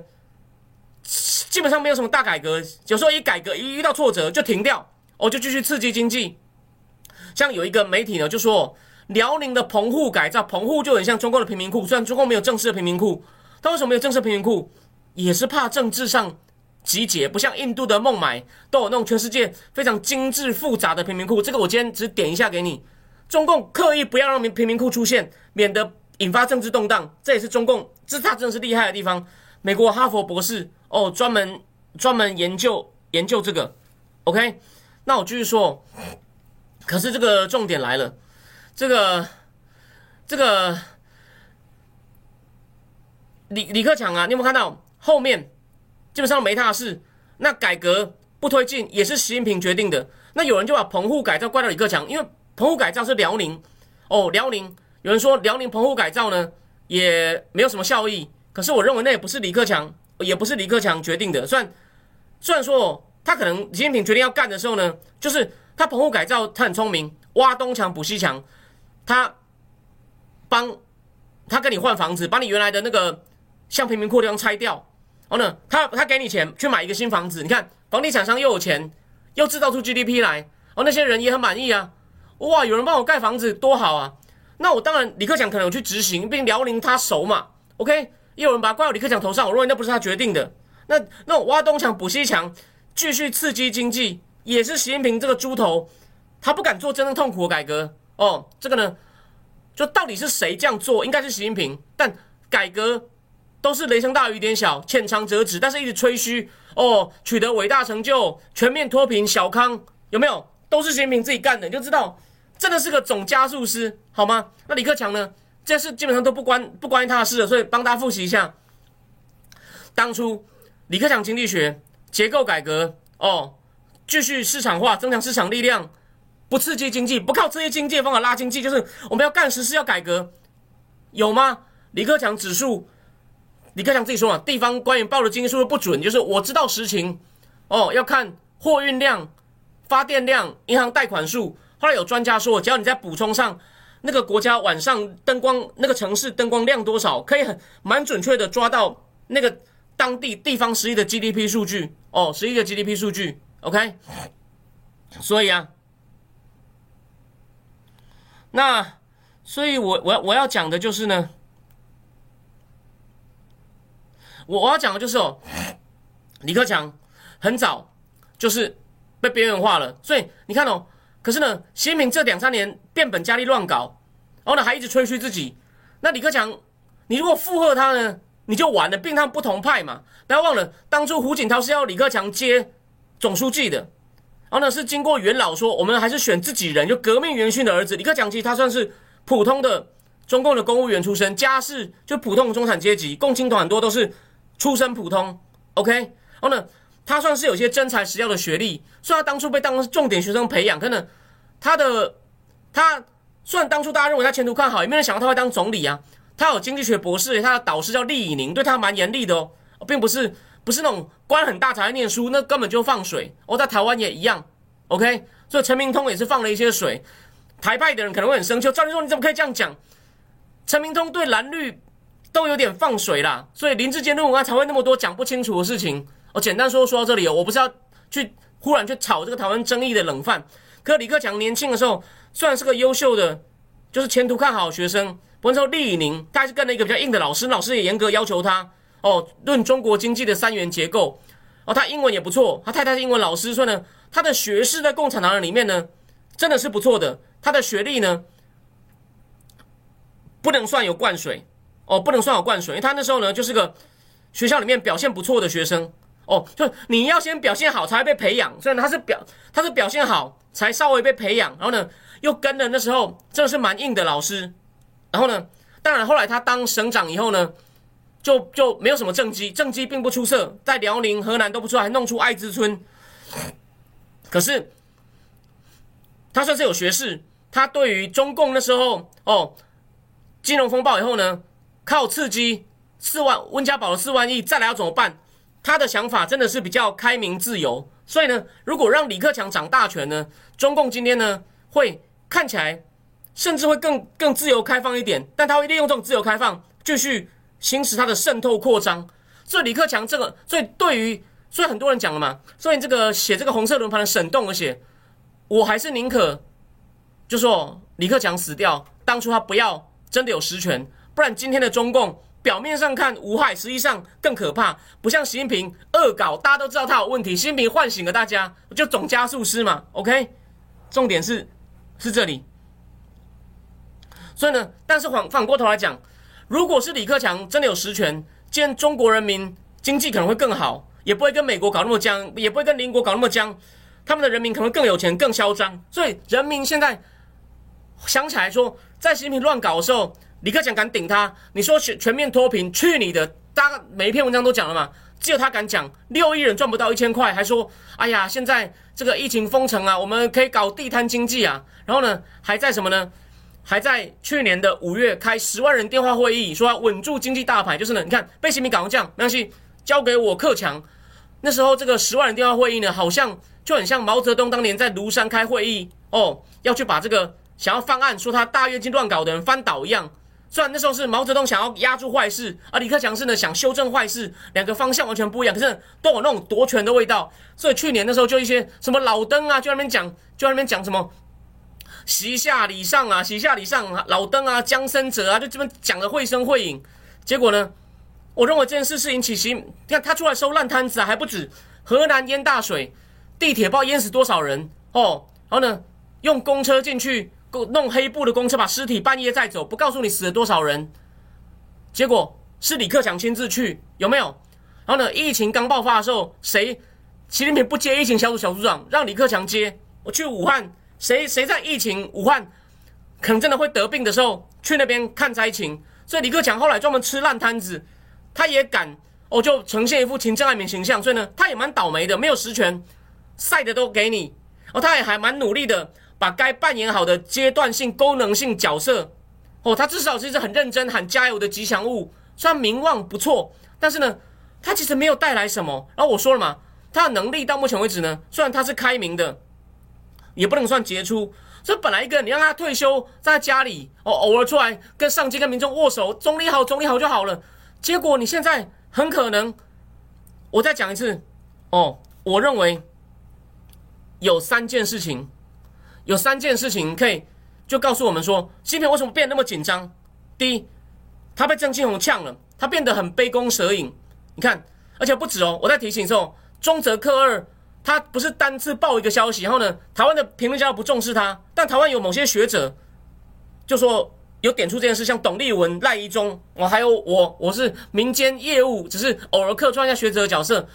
基本上没有什么大改革，有时候一改革一遇到挫折就停掉，就继续刺激经济。像有一个媒体呢就说，辽宁的棚户改造，棚户就很像中共的贫民窟，虽然中共没有正式的贫民窟，但为什么没有正式的贫民窟？也是怕政治上集结，不像印度的孟买都有那种全世界非常精致复杂的贫民窟。这个我今天只点一下给你。中共刻意不要让贫民窟出现，免得引发政治动荡，这也是中共，这是他真的是厉害的地方。美国哈佛博士哦，专门研究这个。OK， 那我继续说。可是这个重点来了，这个李克强啊，你有没有看到后面？基本上没大事，那改革不推进也是习近平决定的。那有人就把棚户改造怪到李克强，因为棚户改造是辽宁哦，辽宁有人说辽宁棚户改造呢也没有什么效益，可是我认为那也不是李克强，也不是李克强决定的。虽然说他可能习近平决定要干的时候呢，就是他棚户改造他很聪明，挖东墙补西墙，他跟你换房子，把你原来的那个像贫民窟的地方拆掉。然后呢，他给你钱去买一个新房子，你看房地产商又有钱，又制造出 GDP 来，然后那些人也很满意啊，哇，有人帮我盖房子多好啊！那我当然李克强可能有去执行，毕竟辽宁他熟嘛 ，OK， 也有人把它怪到李克强头上，我认为那不是他决定的。那我挖东墙补西墙，继续刺激经济，也是习近平这个猪头，他不敢做真正痛苦的改革哦。这个呢，就到底是谁这样做？应该是习近平，但改革都是雷声大雨点小，浅尝辄止，但是一直吹嘘哦，取得伟大成就，全面脱贫，小康，有没有？都是习近平自己干的，你就知道，真的是个总加速师，好吗？那李克强呢？这事基本上都不关于他的事了，所以帮大家复习一下。当初李克强经济学结构改革哦，继续市场化，增强市场力量，不刺激经济，不靠刺激经济的方法拉经济，就是我们要干实事，要改革，有吗？李克强指数。李克强自己说嘛，地方官员报的经济数不准，就是我知道实情哦，要看货运量、发电量、银行贷款数。后来有专家说，只要你在补充上那个国家晚上灯光、那个城市灯光量多少，可以很蛮准确的抓到那个当地地方实际的 GDP 数据哦，实际的 GDP 数据。OK， 所以啊，那所以我要讲的就是呢。我要讲的就是哦，李克强很早就是被边缘化了，所以你看哦，可是呢，习近平这2-3年变本加厉乱搞，然后呢还一直吹嘘自己。那李克强，你如果附和他呢，你就完了，并他们不同派嘛。不要忘了，当初胡锦涛是要李克强接总书记的，然后呢是经过元老说，我们还是选自己人，就革命元勋的儿子李克强，其实他算是普通的中共的公务员出身，家世就普通中产阶级，共青团很多都是。出身普通 ，OK， 然后呢，他算是有些真材实料的学历，虽然他当初被当成重点学生培养，可能他虽然当初大家认为他前途看好，也没人想到他会当总理啊。他有经济学博士，他的导师叫厉以宁，对他蛮严厉的哦，并不是那种官很大才会念书，那根本就放水哦。在台湾也一样 ，OK， 所以陈明通也是放了一些水，台派的人可能会很生气，赵立说你怎么可以这样讲？陈明通对蓝绿。都有点放水啦，所以林志坚论文案才会那么多讲不清楚的事情。哦，简单说到这里哦，我不是要去忽然去炒这个台湾争议的冷饭。可李克强年轻的时候，虽然是个优秀的，就是前途看好的学生，不过那时候厉以宁他还是跟了一个比较硬的老师，老师也严格要求他哦，论中国经济的3元结构。哦，他英文也不错，他太太是英文老师，所以呢，他的学识在共产党人里面呢，真的是不错的。他的学历呢，不能算有灌水。哦，不能算有灌水，因为他那时候呢，就是个学校里面表现不错的学生。哦，就你要先表现好才会被培养，所以他是表现好才稍微被培养，然后呢，又跟了那时候真的是蛮硬的老师。然后呢，当然后来他当省长以后呢，就没有什么政绩，政绩并不出色，在辽宁、河南都不出来，还弄出爱滋村。可是他算是有学识，他对于中共那时候哦，金融风暴以后呢。靠刺激温家宝的4万亿，再来要怎么办？他的想法真的是比较开明自由，所以呢，如果让李克强掌大权呢，中共今天呢会看起来甚至会更自由开放一点，但他会利用这种自由开放继续行使他的渗透扩张。所以李克强这个，所以很多人讲了嘛，所以这个写这个红色轮盘的沈栋而写，我还是宁可就说李克强死掉，当初他不要真的有实权，不然今天的中共表面上看无害，实际上更可怕。不像习近平恶搞，大家都知道他有问题，习近平唤醒了大家，就总加速师嘛。OK， 重点是这里。所以呢，但是反过头来讲，如果是李克强真的有实权，今天中国人民经济可能会更好，也不会跟美国搞那么僵，也不会跟邻国搞那么僵，他们的人民可能更有钱、更嚣张。所以人民现在想起来说，在习近平乱搞的时候，李克强敢顶他，你说全面脱贫，去你的！大家每一篇文章都讲了嘛，只有他敢讲。6亿人赚不到1000块，还说哎呀，现在这个疫情封城啊，我们可以搞地摊经济啊。然后呢，还在什么呢？还在去年的5月开10万人电话会议，说要稳住经济大牌。就是呢，你看被习近平搞成这样，没关系，交给我克强。那时候这个10万人电话会议呢，好像就很像毛泽东当年在庐山开会议哦，要去把这个想要翻案说他大跃进乱搞的人翻倒一样。虽然那时候是毛泽东想要压住坏事，而李克强是呢想修正坏事，两个方向完全不一样，可是都有那种夺权的味道。所以去年那时候就一些什么老登啊，就在那边讲什么习下礼上啊，习下礼上啊，老登啊，江生哲啊，就这边讲的绘声绘影。结果呢，我认为这件事是引起习，你看他出来收烂摊子啊，还不止，河南淹大水，地铁不知道淹死多少人哦，然后呢用公车进去。弄黑布的公车把尸体半夜载走，不告诉你死了多少人，结果是李克强亲自去，有没有？然后呢，疫情刚爆发的时候，习近平不接疫情小组长，让李克强接。我去武汉，谁在疫情武汉可能真的会得病的时候去那边看灾情，所以李克强后来专门吃烂摊子，他也敢哦，就呈现一副勤政爱民形象。所以呢，他也蛮倒霉的，没有实权，晒的都给你，哦，他也还蛮努力的。把该扮演好的阶段性、功能性角色，哦，他至少是一只很认真喊加油的吉祥物。虽然名望不错，但是呢，他其实没有带来什么。然后我说了嘛，他的能力到目前为止呢，虽然他是开明的，也不能算杰出。所以本来一个人，你让他退休在家里，哦，偶尔出来跟上街跟民众握手，总理好，总理好就好了。结果你现在很可能，我再讲一次，哦，我认为有3件事情。有3件事情可以就告诉我们说，习近平为什么变得那么紧张。第一，他被郑庆红呛了，他变得很杯弓蛇影。你看，而且不止哦，我在提醒的时候，中泽克二他不是单次爆一个消息，然后呢，台湾的评论家不重视他，但台湾有某些学者就说有点出这件事，像董立文、赖宜中，我还有我是民间业务，只是偶尔客串一下学者的角色。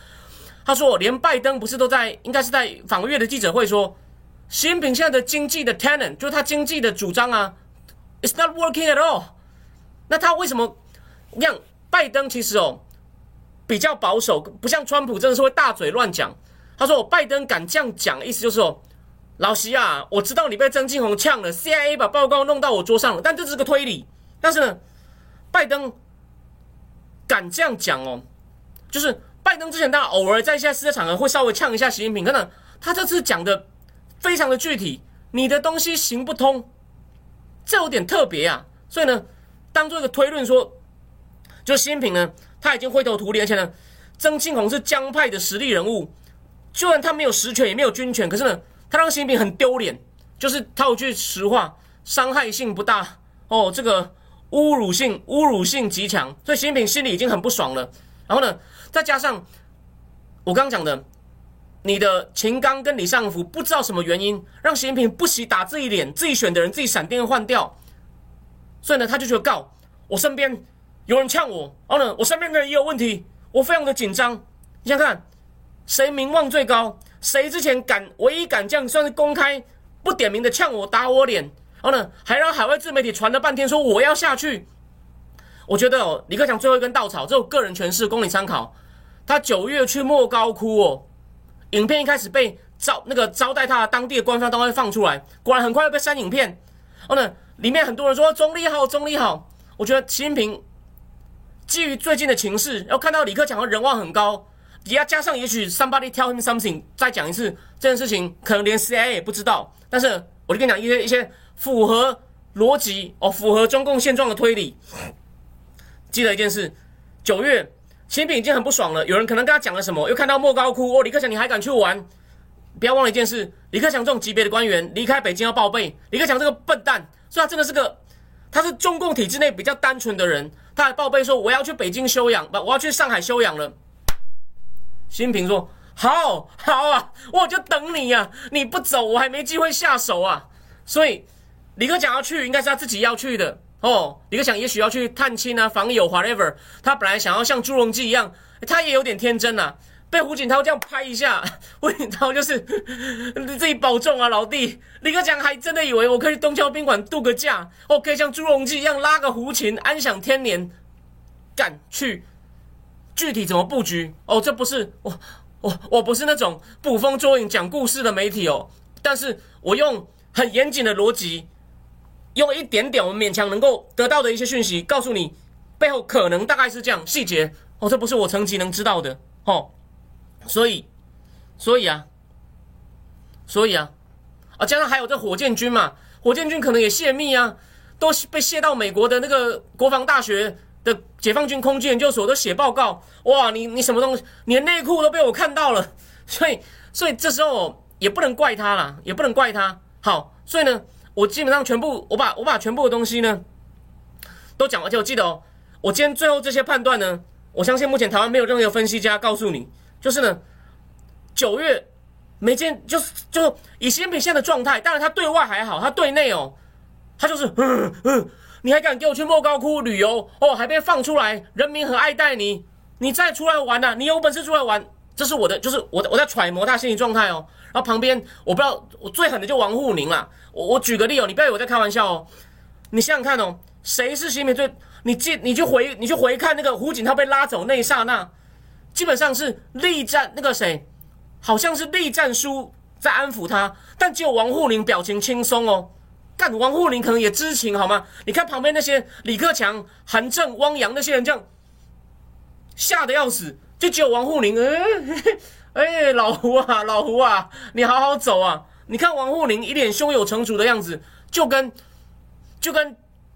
他说，连拜登不是都在，应该是在访越的记者会说。习近平现在的经济的 tenant 就是他经济的主张啊 ，it's not working at all。那他为什么？我讲拜登其实哦比较保守，不像川普真的是会大嘴乱讲。他说我拜登敢这样讲，意思就是哦，老习啊，我知道你被曾庆红呛了 ，CIA 把报告弄到我桌上了，但这是个推理。但是呢，拜登敢这样讲哦，就是拜登之前他偶尔在一些私下场合会稍微呛一下习近平，可能他这次讲的。非常的具体，你的东西行不通，这有点特别啊。所以呢，当做一个推论说，就习近平呢，他已经灰头土脸，而且呢，曾庆红是江派的实力人物，虽然他没有实权也没有军权，可是呢，他让习近平很丢脸，就是套句实话，伤害性不大哦，这个侮辱性极强，所以习近平心里已经很不爽了。然后呢，再加上我刚刚讲的。你的秦刚跟李尚福不知道什么原因，让习近平不惜打自己脸，自己选的人自己闪电换掉，所以呢，他就觉得告我身边有人呛我，然后呢，我身边的人也有问题，我非常的紧张。你想看谁名望最高，谁之前唯一敢这样算是公开不点名的呛我打我脸，然后呢，还让海外自媒体传了半天说我要下去。我觉得哦，李克强最后一根稻草，这我个人诠释，供你参考。他9月去莫高窟哦。影片一开始被招待他的当地的官方单位放出来，果然很快被删影片。然后呢，里面很多人说总理好，总理好。我觉得习近平基于最近的情势，然后看到李克强的人望很高，底下加上也许 somebody tell him something， 再讲一次这件事情，可能连 CIA 也不知道。但是我就跟你讲一些符合逻辑哦，符合中共现状的推理。记得一件事，9月。习近平已经很不爽了，有人可能跟他讲了什么，又看到莫高窟哦，李克强你还敢去玩？不要忘了一件事，李克强这种级别的官员离开北京要报备。李克强这个笨蛋，所以他真的是个，他是中共体制内比较单纯的人，他还报备说我要去北京休养，我要去上海休养了。习近平说好好啊，我就等你啊，你不走我还没机会下手啊。所以李克强要去应该是他自己要去的哦，李克强也许要去探亲啊、访友 whatever， 他本来想要像朱镕基一样，他也有点天真啊，被胡锦涛这样拍一下，胡锦涛就是自己保重啊老弟。李克强还真的以为我可以去东郊宾馆度个假，我可以像朱镕基一样拉个胡琴安享天年。干去具体怎么布局哦，这不是我不是那种捕风捉影讲故事的媒体哦，但是我用很严谨的逻辑，用一点点我们勉强能够得到的一些讯息告诉你背后可能大概是这样细节哦，这不是我层级能知道的哦。所以加上还有这火箭军嘛，火箭军可能也泄密啊，都被泄到美国的那个国防大学的解放军空军研究所都写报告，哇，你什么东西，你的内裤都被我看到了，所以这时候也不能怪他啦，也不能怪他。好，所以呢，我基本上全部我把全部的东西呢都讲，而且我记得哦，我今天最后这些判断呢，我相信目前台湾没有任何分析家告诉你。就是呢，九月没见，就以习近平现在的状态，当然他对外还好，他对内哦，他就是你还敢给我去莫高窟旅游哦，还被放出来，人民很爱戴你，你再出来玩啊，你有本事出来玩，这是我的，就是我在揣摩他心理状态哦。然后旁边我不知道，我最狠的就王沪宁啦，我举个例哦，你不要以为我在开玩笑哦，你想想看哦，谁是习近平最？你去回看那个胡锦涛被拉走那一刹那。基本上是栗战那个谁，好像是栗战书在安抚他，但只有王沪宁表情轻松哦。干，王沪宁可能也知情好吗？你看旁边那些李克强、韩正、汪洋那些人这样吓得要死，就只有王沪宁，老胡啊，你好好走啊！你看王沪宁一脸胸有成竹的样子，就跟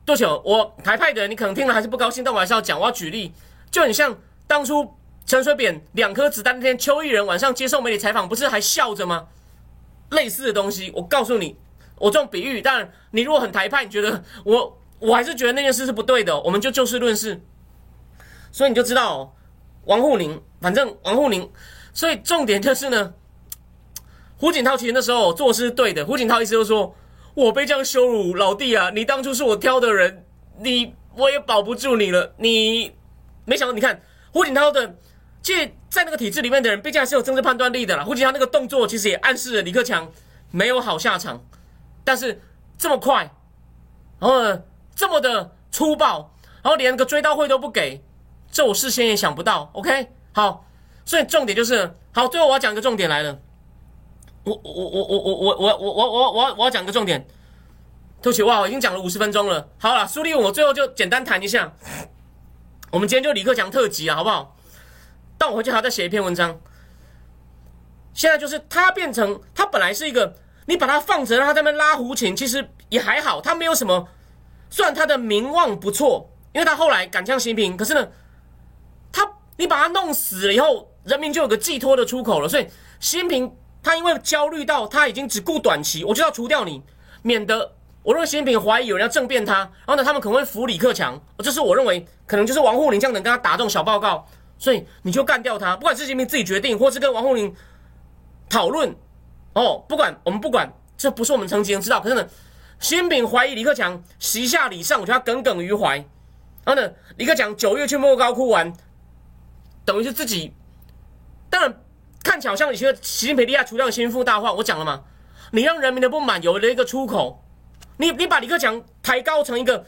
对不起，我台派的人你可能听了还是不高兴，但我还是要讲，我要举例，就很像当初。陈水扁2颗子弹那天，邱毅人晚上接受媒体采访，不是还笑着吗？类似的东西，我告诉你，我这种比喻，当然你如果很台派，你觉得我还是觉得那件事是不对的、哦，我们就事论事。所以你就知道、哦，王沪宁，反正王沪宁，所以重点就是呢，胡锦涛其实那时候做事是对的，胡锦涛意思就是说，我被这样羞辱，老弟啊，你当初是我挑的人，我也保不住你了，你没想到，你看胡锦涛的。其实在那个体制里面的人毕竟还是有政治判断力的啦，胡锦涛那个动作其实也暗示了李克强没有好下场，但是这么快，然后呢这么的粗暴，然后连个追悼会都不给，这我事先也想不到。 OK， 好，所以重点就是好，最后我要讲一个重点来了，我要讲一个重点，对不起哇，我已经讲了50分钟了。好啦，苏立文我最后就简单谈一下，我们今天就李克强特辑啦，好不好？但我回去还要再写一篇文章。现在就是他变成，他本来是一个，你把他放着让他在那边拉胡琴，其实也还好，他没有什么。虽然他的名望不错，因为他后来敢呛习近平，可是呢，你把他弄死了以后，人民就有个寄托的出口了。所以习近平他因为焦虑到他已经只顾短期，我就要除掉你，免得我认为习近平怀疑有人要政变他，然后呢他们可能会扶李克强，这是我认为可能就是王沪宁这样能跟他打这种小报告。所以你就干掉他，不管是习近平自己决定，或是跟王沪宁讨论，哦，不管我们不管，这不是我们层级能知道。可是呢，习近平怀疑李克强席下礼上，我觉得他耿耿于怀。然后呢，李克强9月去莫高窟玩，等于是自己。当然，看起来好像你觉得习近平厉害，除掉心腹大患，我讲了嘛，你让人民的不满有了一个出口，你把李克强抬高成一个。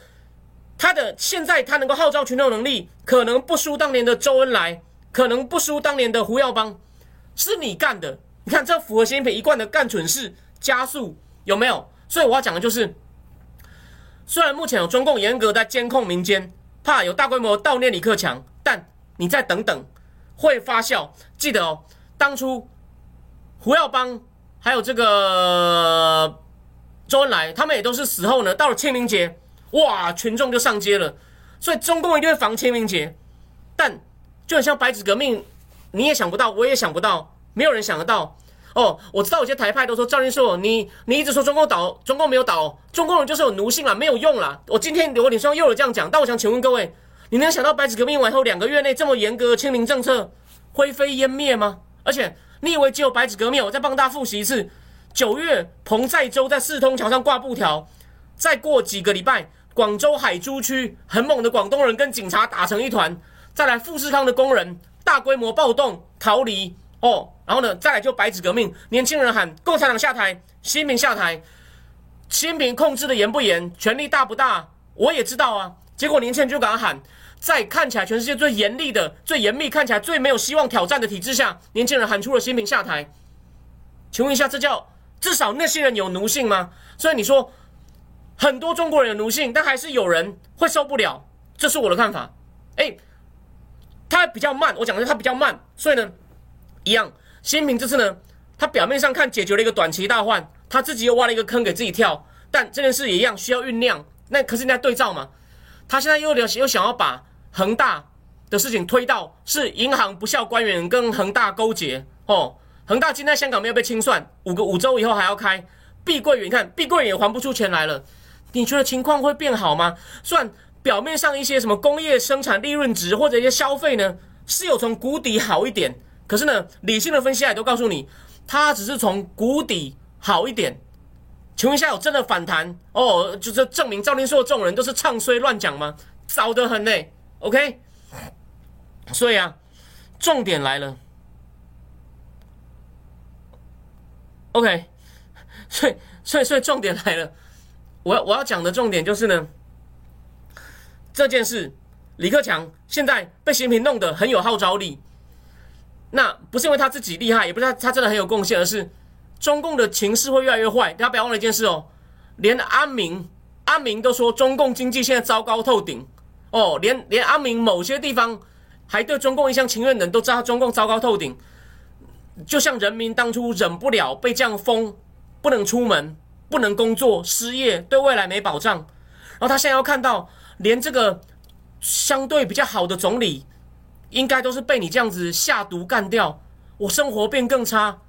他的现在他能够号召群众能力，可能不输当年的周恩来，可能不输当年的胡耀邦，是你干的。你看这符合习近平一贯的干蠢事加速，有没有？所以我要讲的就是，虽然目前有中共严格在监控民间，怕有大规模悼念李克强，但你再等等，会发酵。记得哦，当初胡耀邦还有这个周恩来，他们也都是死后呢，到了清明节。哇，群众就上街了，所以中共一定会防清明节，但就很像白纸革命，你也想不到，我也想不到，没有人想得到。哦，我知道有些台派都说赵天硕，你一直说中共倒，中共没有倒，中共人就是有奴性啦，没有用啦。我今天刘国鼎又有这样讲，但我想请问各位，你能想到白纸革命完后2个月内这么严格的清零政策灰飞烟灭吗？而且你以为只有白纸革命？我再帮大家复习一次，9月彭载洲在四通桥上挂布条，再过几个礼拜，广州海珠区很猛的广东人跟警察打成一团，再来富士康的工人大规模暴动逃离哦，然后呢，再来就白纸革命，年轻人喊共产党下台，习近平下台，习近平控制的严不严，权力大不大，我也知道啊。结果年轻人就敢喊，在看起来全世界最严厉的、最严密、看起来最没有希望挑战的体制下，年轻人喊出了习近平下台。请问一下，这叫至少那些人有奴性吗？所以你说很多中国人有奴性，但还是有人会受不了，这是我的看法。哎，他比较慢，我讲的是他比较慢，所以呢，一样，习近平这次呢，他表面上看解决了一个短期大患，他自己又挖了一个坑给自己跳，但这件事也一样需要酝酿。那可是人家对照嘛，他现在又想要把恒大的事情推到是银行不肖官员跟恒大勾结哦，恒大今天在香港没有被清算，5周以后还要开，碧桂园你看，碧桂园也还不出钱来了，你觉得情况会变好吗？虽然表面上一些什么工业生产利润值或者一些消费呢是有从谷底好一点，可是呢，理性的分析也都告诉你，它只是从谷底好一点。请问一下，有真的反弹哦？就是证明赵天硕这种人都是唱衰乱讲吗？早得很嘞。OK， 所以啊，重点来了。OK， 所以重点来了。我要讲的重点就是呢，这件事，李克强现在被习近平弄得很有号召力。那不是因为他自己厉害，也不是他真的很有贡献，而是中共的情势会越来越坏。大家不要忘了一件事哦，连安明都说中共经济现在糟糕透顶哦，连安明某些地方还对中共一厢情愿的人都知道中共糟糕透顶。就像人民当初忍不了被这样封，不能出门，不能工作，失业，对未来没保障。然后他现在要看到，连这个相对比较好的总理，应该都是被你这样子下毒干掉，我生活变更差，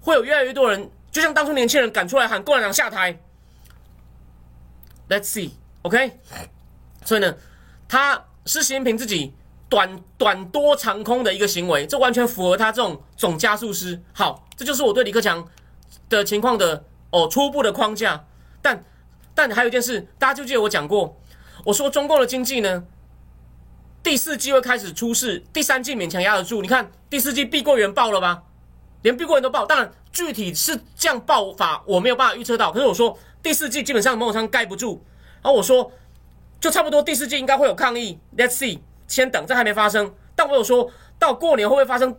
会有越来越多人，就像当初年轻人赶出来喊共产党下台。Let's see， OK。所以呢，他是习近平自己短多长空的一个行为，这完全符合他这种总加速师。好，这就是我对李克强的情况的初步的框架。但还有一件事，大家就记得我讲过，我说中共的经济呢，第4季会开始出事，第3季勉强压得住。你看第4季碧桂园爆了吧，连碧桂园都爆。当然具体是这样爆法我没有办法预测到，可是我说第4季基本上某种上盖不住。然后我说就差不多第4季应该会有抗议， Let's see， 先等，这还没发生。但我有说到过年会不会发生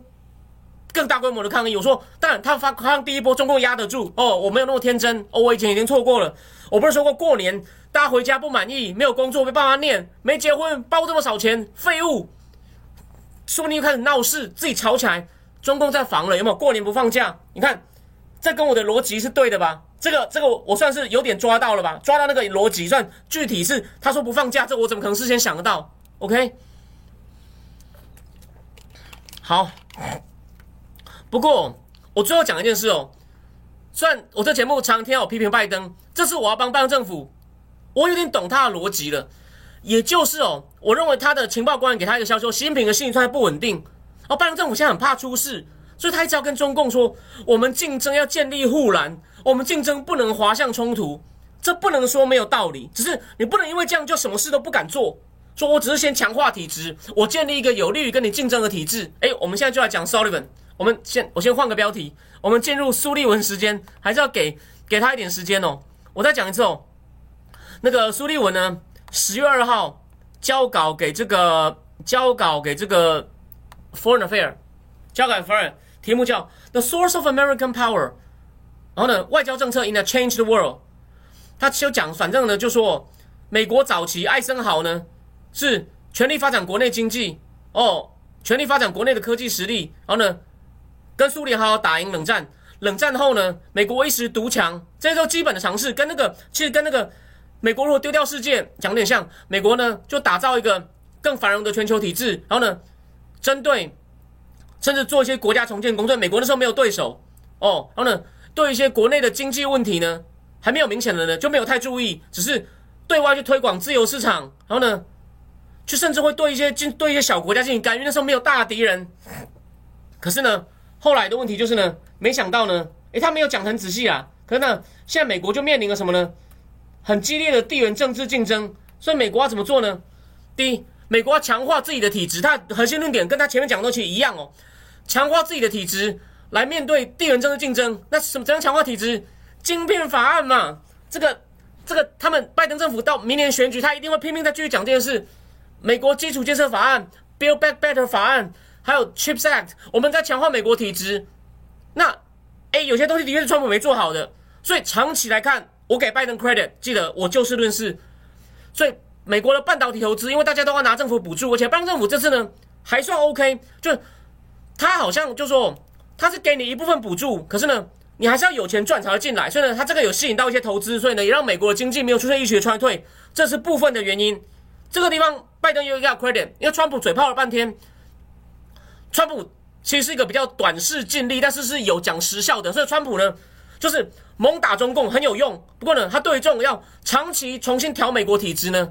更大规模的抗议，我说当然他发第一波中共压得住哦，我没有那么天真哦，我以前已经错过了。我不是说过过年大家回家不满意，没有工作被爸妈念，没结婚包这么少钱，废物，说不定又开始闹事，自己吵起来。中共在防了，有没有？过年不放假，你看，这跟我的逻辑是对的吧？这个我算是有点抓到了吧？抓到那个逻辑，算具体是他说不放假，这我怎么可能事先想得到 ？OK， 好。不过我最后讲一件事哦，虽然我这节目常听我批评拜登，这次我要帮拜登政府。我有点懂他的逻辑了，也就是哦，我认为他的情报官员给他一个消息，习近平的心理状态不稳定，而拜登政府现在很怕出事，所以他一直要跟中共说，我们竞争要建立护栏，我们竞争不能滑向冲突，这不能说没有道理，只是你不能因为这样就什么事都不敢做，说我只是先强化体制，我建立一个有利于跟你竞争的体制。哎，我们现在就来讲 Sullivan， 我先换个标题，我们进入苏利文时间，还是要给他一点时间哦。我再讲一次哦。那个苏利文呢10月2号交稿给这个 Foreign Affair， 交稿 Foreign， 题目叫 The Source of American Power， 然后呢，外交政策 in a Changed World。 他就讲，反正呢就说美国早期艾森豪呢是全力发展国内经济哦，全力发展国内的科技实力，然后呢跟苏联好好打赢冷战，冷战后呢美国一时独强，这都基本的常识，跟那个其实跟那个美国如果丢掉世界讲点像，美国呢就打造一个更繁荣的全球体制，然后呢针对甚至做一些国家重建工作，美国那时候没有对手，哦，然后呢，对一些国内的经济问题呢，还没有明显的呢，就没有太注意，只是对外去推广自由市场，然后呢，就甚至会对一些小国家进行干预，因为那时候没有大敌人。可是呢，后来的问题就是呢，没想到呢，他没有讲很仔细啊。可是呢，现在美国就面临了什么呢？很激烈的地缘政治竞争，所以美国要怎么做呢？第一，美国要强化自己的体质，它核心论点跟它前面讲的东西一样哦，强化自己的体质来面对地缘政治竞争。那怎样强化体质？晶片法案嘛，这个他们拜登政府到明年选举，他一定会拼命再继续讲这件事。美国基础建设法案、Build Back Better 法案，还有 Chips Act， 我们在强化美国体质。那有些东西的确是川普没做好的，所以长期来看，我给拜登 credit， 记得我就事论事。所以美国的半导体投资，因为大家都要拿政府补助，而且拜登政府这次呢还算 OK， 就他好像就说他是给你一部分补助，可是呢你还是要有钱赚才会进来，所以呢他这个有吸引到一些投资，所以呢也让美国的经济没有出现一瘸穿退，这是部分的原因。这个地方拜登也有一个 credit， 因为川普嘴炮了半天，川普其实是一个比较短视近利，但是是有讲实效的，所以川普呢就是猛打中共很有用。不过呢，他对于这种要长期重新调美国体制呢，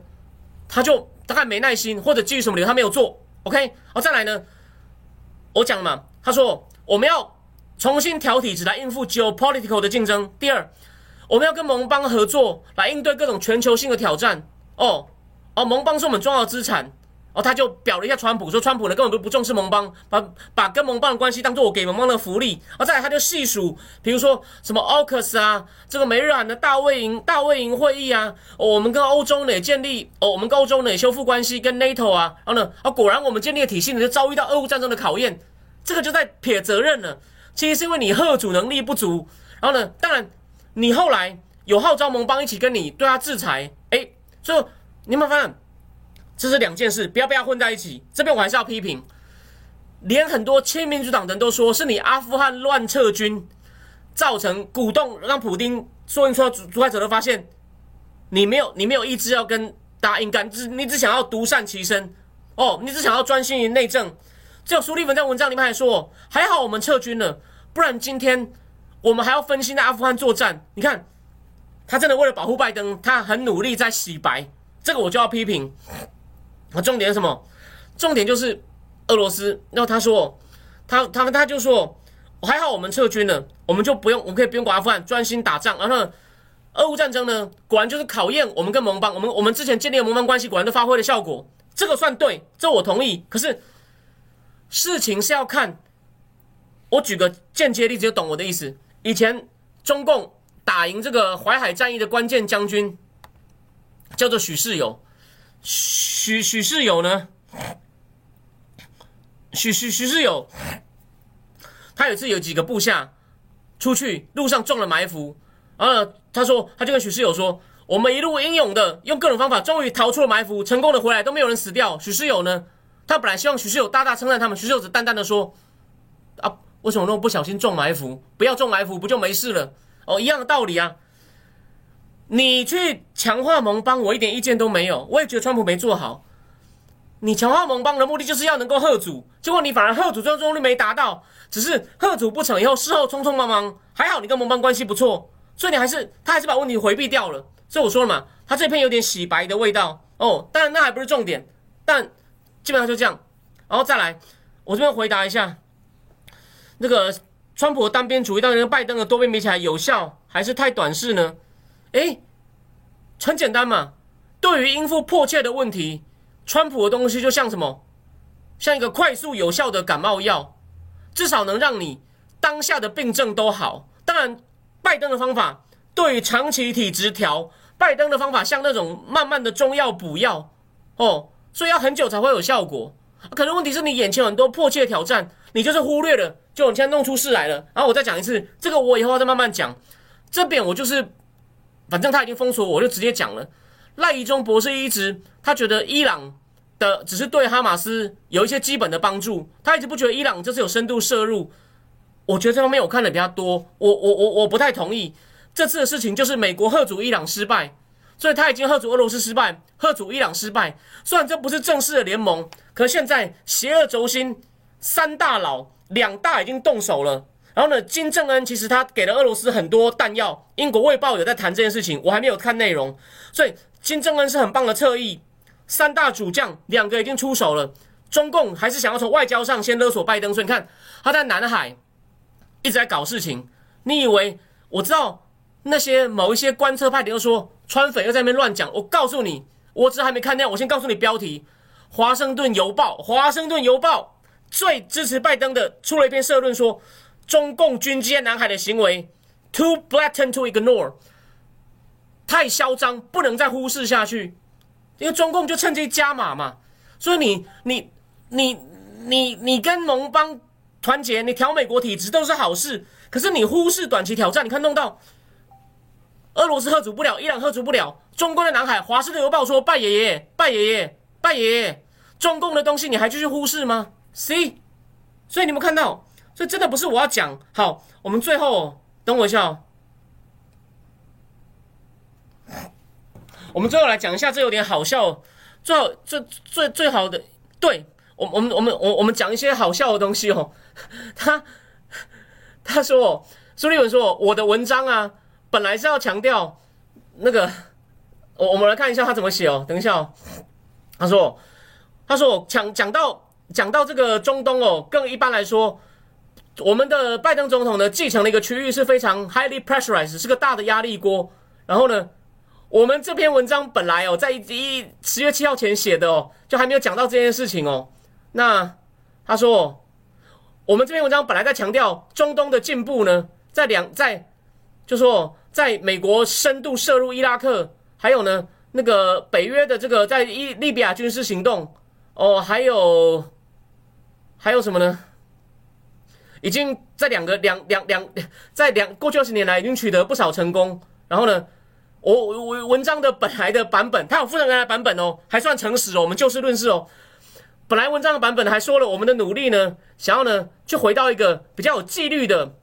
他就大概没耐心，或者基于什么理由他没有做。OK， 好，再来呢，我讲嘛，他说我们要重新调体制来应付 geopolitical 的竞争。第二，我们要跟盟邦合作来应对各种全球性的挑战。盟邦是我们重要的资产。他就表了一下川普，说川普呢根本都不重视盟邦，把跟盟邦的关系当作我给盟邦的福利。再来他就细数，比如说什么 AUKUS 啊，这个美日韩的大卫营会议啊，我们跟欧洲呢也建立，我们跟欧洲呢也修复关系，跟 NATO 啊，然后呢，果然我们建立的体系呢就遭遇到俄乌战争的考验，这个就在撇责任了。其实是因为你嚇阻能力不足，然后呢，当然你后来有号召盟邦一起跟你对他制裁，所以你有没有发现？这是两件事，不要被它混在一起。这边我还是要批评，连很多亲民主党的人都说是你阿富汗乱撤军，造成鼓动让普丁说出主宰者都发现你没有意志要跟大家硬干，你只想要独善其身你只想要专心于内政。只有苏利文在文章里面还说，还好我们撤军了，不然今天我们还要分心在阿富汗作战。你看，他真的为了保护拜登，他很努力在洗白，这个我就要批评。重点是什么？重点就是俄罗斯。然后他说，他就说，还好我们撤军了，我们可以不用管阿富汗，专心打仗。然后俄乌战争呢，果然就是考验我们跟盟邦，我们之前建立的盟邦关系果然都发挥了效果，这个算对，这我同意。可是事情是要看，我举个间接例子就懂我的意思。以前中共打赢这个淮海战役的关键将军叫做许世友。许世友，他有一次有几个部下出去路上中了埋伏，然后他就跟许世友说，我们一路英勇的用各种方法终于逃出了埋伏，成功的回来，都没有人死掉。许世友呢，他本来希望许世友大大称赞他们，许世友只淡淡的说，为什么那么不小心中埋伏？不要中埋伏不就没事了？一样的道理啊。你去强化盟邦，我一点意见都没有，我也觉得川普没做好。你强化盟邦的目的就是要能够嚇阻，结果你反而嚇阻作用率没达到，只是嚇阻不成以后事后匆匆忙忙，还好你跟盟邦关系不错，所以他还是把问题回避掉了。所以我说了嘛，他这篇有点洗白的味道当然那还不是重点，但基本上就这样。然后再来，我这边回答一下那个川普的单边主义到底跟拜登的多边比起来有效还是太短视呢？很简单嘛，对于应付迫切的问题，川普的东西就像什么？像一个快速有效的感冒药，至少能让你当下的病症都好。当然，拜登的方法对于长期体质调，拜登的方法像那种慢慢的中药补药所以要很久才会有效果。可是问题是你眼前有很多迫切挑战，你就是忽略了，就你现在弄出事来了。然后我再讲一次，这个我以后再慢慢讲。这边我就是。反正他已经封锁我就直接讲了。赖宜中博士一直他觉得伊朗的只是对哈马斯有一些基本的帮助，他一直不觉得伊朗这次有深度涉入。我觉得这方面我看的比较多，我不太同意。这次的事情就是美国嚇阻伊朗失败，所以他已经嚇阻俄罗斯失败，嚇阻伊朗失败。虽然这不是正式的联盟，可现在邪恶轴心三大佬两大已经动手了，然后呢，金正恩其实他给了俄罗斯很多弹药，英国《卫报》有在谈这件事情，我还没有看内容。所以金正恩是很棒的侧翼，三大主将两个已经出手了。中共还是想要从外交上先勒索拜登，所以你看他在南海一直在搞事情。你以为我知道那些某一些观测派的又说川粉又在那边乱讲？我告诉你，我只还没看到，我先告诉你标题：华盛顿邮报，华盛顿邮报最支持拜登的出了一篇社论说，中共军机在南海的行为 too blatant to ignore， 太嚣张，不能再忽视下去。因为中共就趁机加码嘛，所以你跟盟邦团结，你调美国体制都是好事，可是你忽视短期挑战，你看弄到俄罗斯喝阻不了，伊朗喝阻不了，中共在南海，华盛顿邮报说拜爷爷，拜爷爷，拜爷爷，中共的东西你还继续忽视吗？ See， 所以你们看到，所以真的不是我要讲。好，我们最后等我一下哦。我们最后来讲一下，这有点好笑，最好的，对，我们讲一些好笑的东西哦。他说，苏立文说，我的文章啊，本来是要强调那个，我们来看一下他怎么写哦。等一下哦，他说讲到这个中东哦，更一般来说，我们的拜登总统呢继承了一个区域是非常 highly pressurized， 是个大的压力锅，然后呢。我们这篇文章本来哦，在10月7号前写的哦，就还没有讲到这件事情哦。那他说、哦，我们这篇文章本来在强调中东的进步呢，在美国深度涉入伊拉克，还有呢那个北约的这个在利比亚军事行动哦，还有什么呢？已经在过去20年来已经取得不少成功，然后呢？我文章的本来的版本，它有附上原来版本哦，还算诚实哦，我们就事论事哦。本来文章的版本还说了，我们的努力呢，想要呢去回到一个比较有纪律的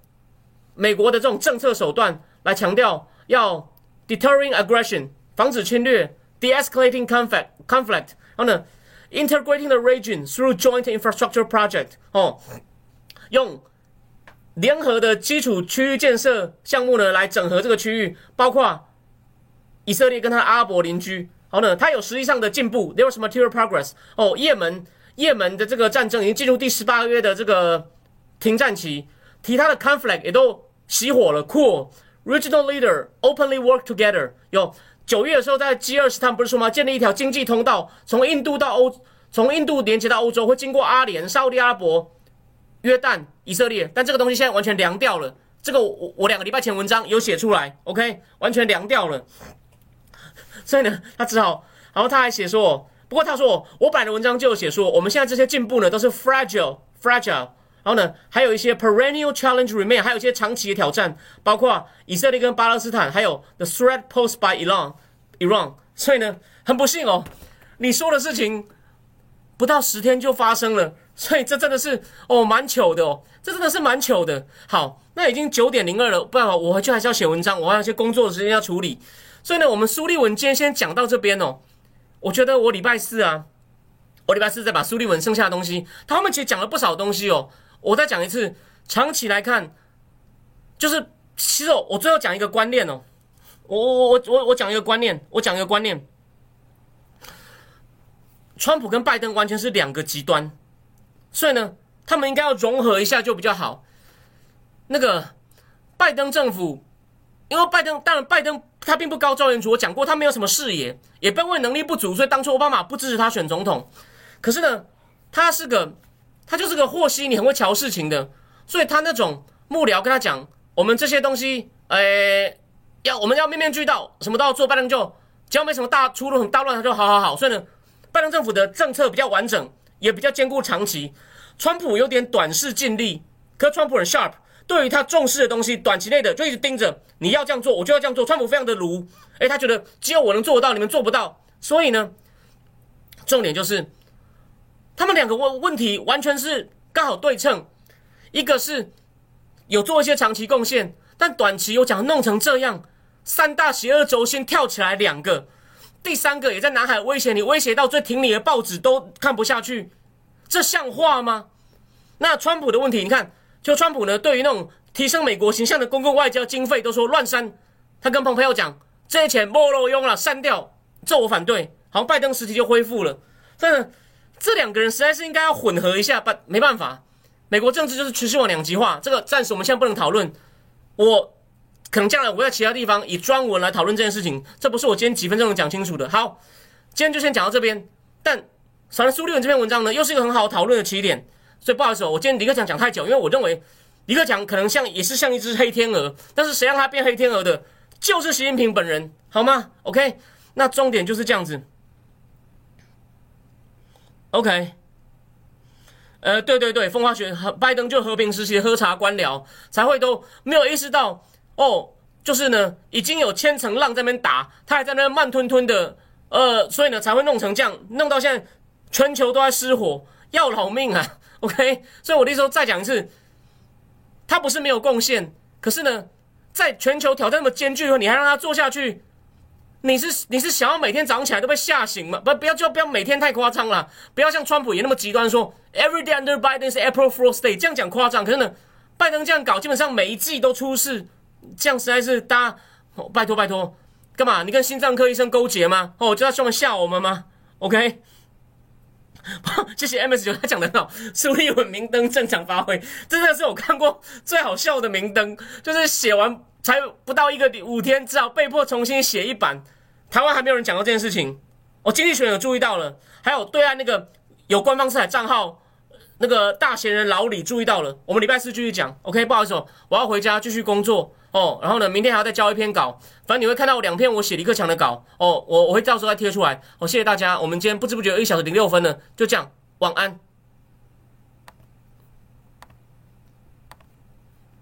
美国的这种政策手段，来强调要 deterring aggression， 防止侵略 ，de-escalating conflict， 然后呢 integrating the region through joint infrastructure project， 哦，用联合的基础区域建设项目呢来整合这个区域，包括。以色列跟他阿拉伯邻居，好呢，他有实际上的进步 ，there was material progress。哦，也门的这个战争已经进入第18个月的这个停战期，其他的 conflict 也都熄火了。Cool， regional leader openly work together。有9月的时候在 G20 他们不是说吗？建立一条经济通道，从印度连接到欧洲，会经过阿联、沙特阿拉伯、约旦、以色列，但这个东西现在完全凉掉了。这个我两个礼拜前文章有写出来 ，OK， 完全凉掉了。所以呢，他只好，然后他还写说，不过他说，我本来的文章就有写说，我们现在这些进步呢都是 fragile， 然后呢，还有一些 perennial challenge remain， 还有一些长期的挑战，包括以色列跟巴勒斯坦，还有 the threat posed by Iran。所以呢，很不幸哦，你说的事情不到10天就发生了，所以这真的是哦蛮糗的哦，这真的是蛮糗的。好，那已经9:02了，不然我回去还是要写文章，我还有些工作的时间要处理。所以呢，我们苏立文今天先讲到这边哦。我觉得我礼拜四再把苏立文剩下的东西，他后面其实讲了不少东西哦。我再讲一次，长期来看，就是其实我最后讲一个观念哦。我讲一个观念，川普跟拜登完全是两个极端，所以呢，他们应该要融合一下就比较好。那个拜登政府，因为拜登。他并不高瞻远瞩，我讲过，他没有什么视野，也因为能力不足，所以当初奥巴马不支持他选总统。可是呢，他就是个和稀泥，很会瞧事情的，所以他那种幕僚跟他讲，我们这些东西，我们要面面俱到，什么都要做。拜登就只要没什么大出入、很大乱，他就好。所以呢，拜登政府的政策比较完整，也比较兼顾长期。川普有点短视近利，可川普很 sharp。对于他重视的东西，短期内的就一直盯着，你要这样做，我就要这样做。川普非常的鲁，他觉得只有我能做得到，你们做不到。所以呢，重点就是他们两个问题完全是刚好对称，一个是有做一些长期贡献，但短期有讲弄成这样，三大邪恶轴心跳起来两个，第三个也在南海威胁你，威胁到最挺你的报纸都看不下去，这像话吗？那川普的问题，你看。就川普呢，对于那种提升美国形象的公共外交经费都说乱删，他跟蓬佩奥讲这些钱没路用了，删掉，这我反对。好像拜登时期就恢复了，但是这两个人实在是应该要混合一下，没办法，美国政治就是持续往两极化，这个暂时我们现在不能讨论。我可能将来我在其他地方以专文来讨论这件事情，这不是我今天几分钟能讲清楚的。好，今天就先讲到这边。但闪苏利文这篇文章呢，又是一个很好讨论的起点，所以不好意思，我今天李克强讲太久，因为我认为李克强可能像也是像一只黑天鹅，但是谁让他变黑天鹅的，就是习近平本人，好吗 ？OK， 那重点就是这样子。OK， 对对对，风花雪，拜登就和平时期喝茶官僚才会都没有意识到。哦，就是呢，已经有千层浪在那边打，他还在那边慢吞吞的，所以呢才会弄成这样，弄到现在全球都在失火，要老命啊 ！OK， 所以我的意思说再讲一次，他不是没有贡献，可是呢，在全球挑战那么艰巨，你还让他做下去，你是想要每天早上起来都被吓醒吗？不要每天太夸张了，不要像川普也那么极端说 ，Every day under Biden is April Fool's Day， 这样讲夸张，可是呢，拜登这样搞，基本上每一季都出事。这样实在是大家，哦，拜托拜托，干嘛？你跟心脏科医生勾结吗？哦，就要凶吓我们吗 ？OK， 谢谢 MS9， 他讲得很好。苏立文明灯正常发挥，真的是我看过最好笑的明灯，就是写完才不到5天，只好被迫重新写一版。台湾还没有人讲到这件事情，哦，经济学有注意到了，还有对岸那个有官方色彩账号。那个大闲人老李注意到了，我们礼拜四继续讲 ，OK， 不好意思，我要回家继续工作哦。然后呢，明天还要再交一篇稿，反正你会看到2篇我写李克强的稿哦，我会到时候再贴出来。哦，谢谢大家，我们今天不知不觉1小时06分了，就这样，晚安。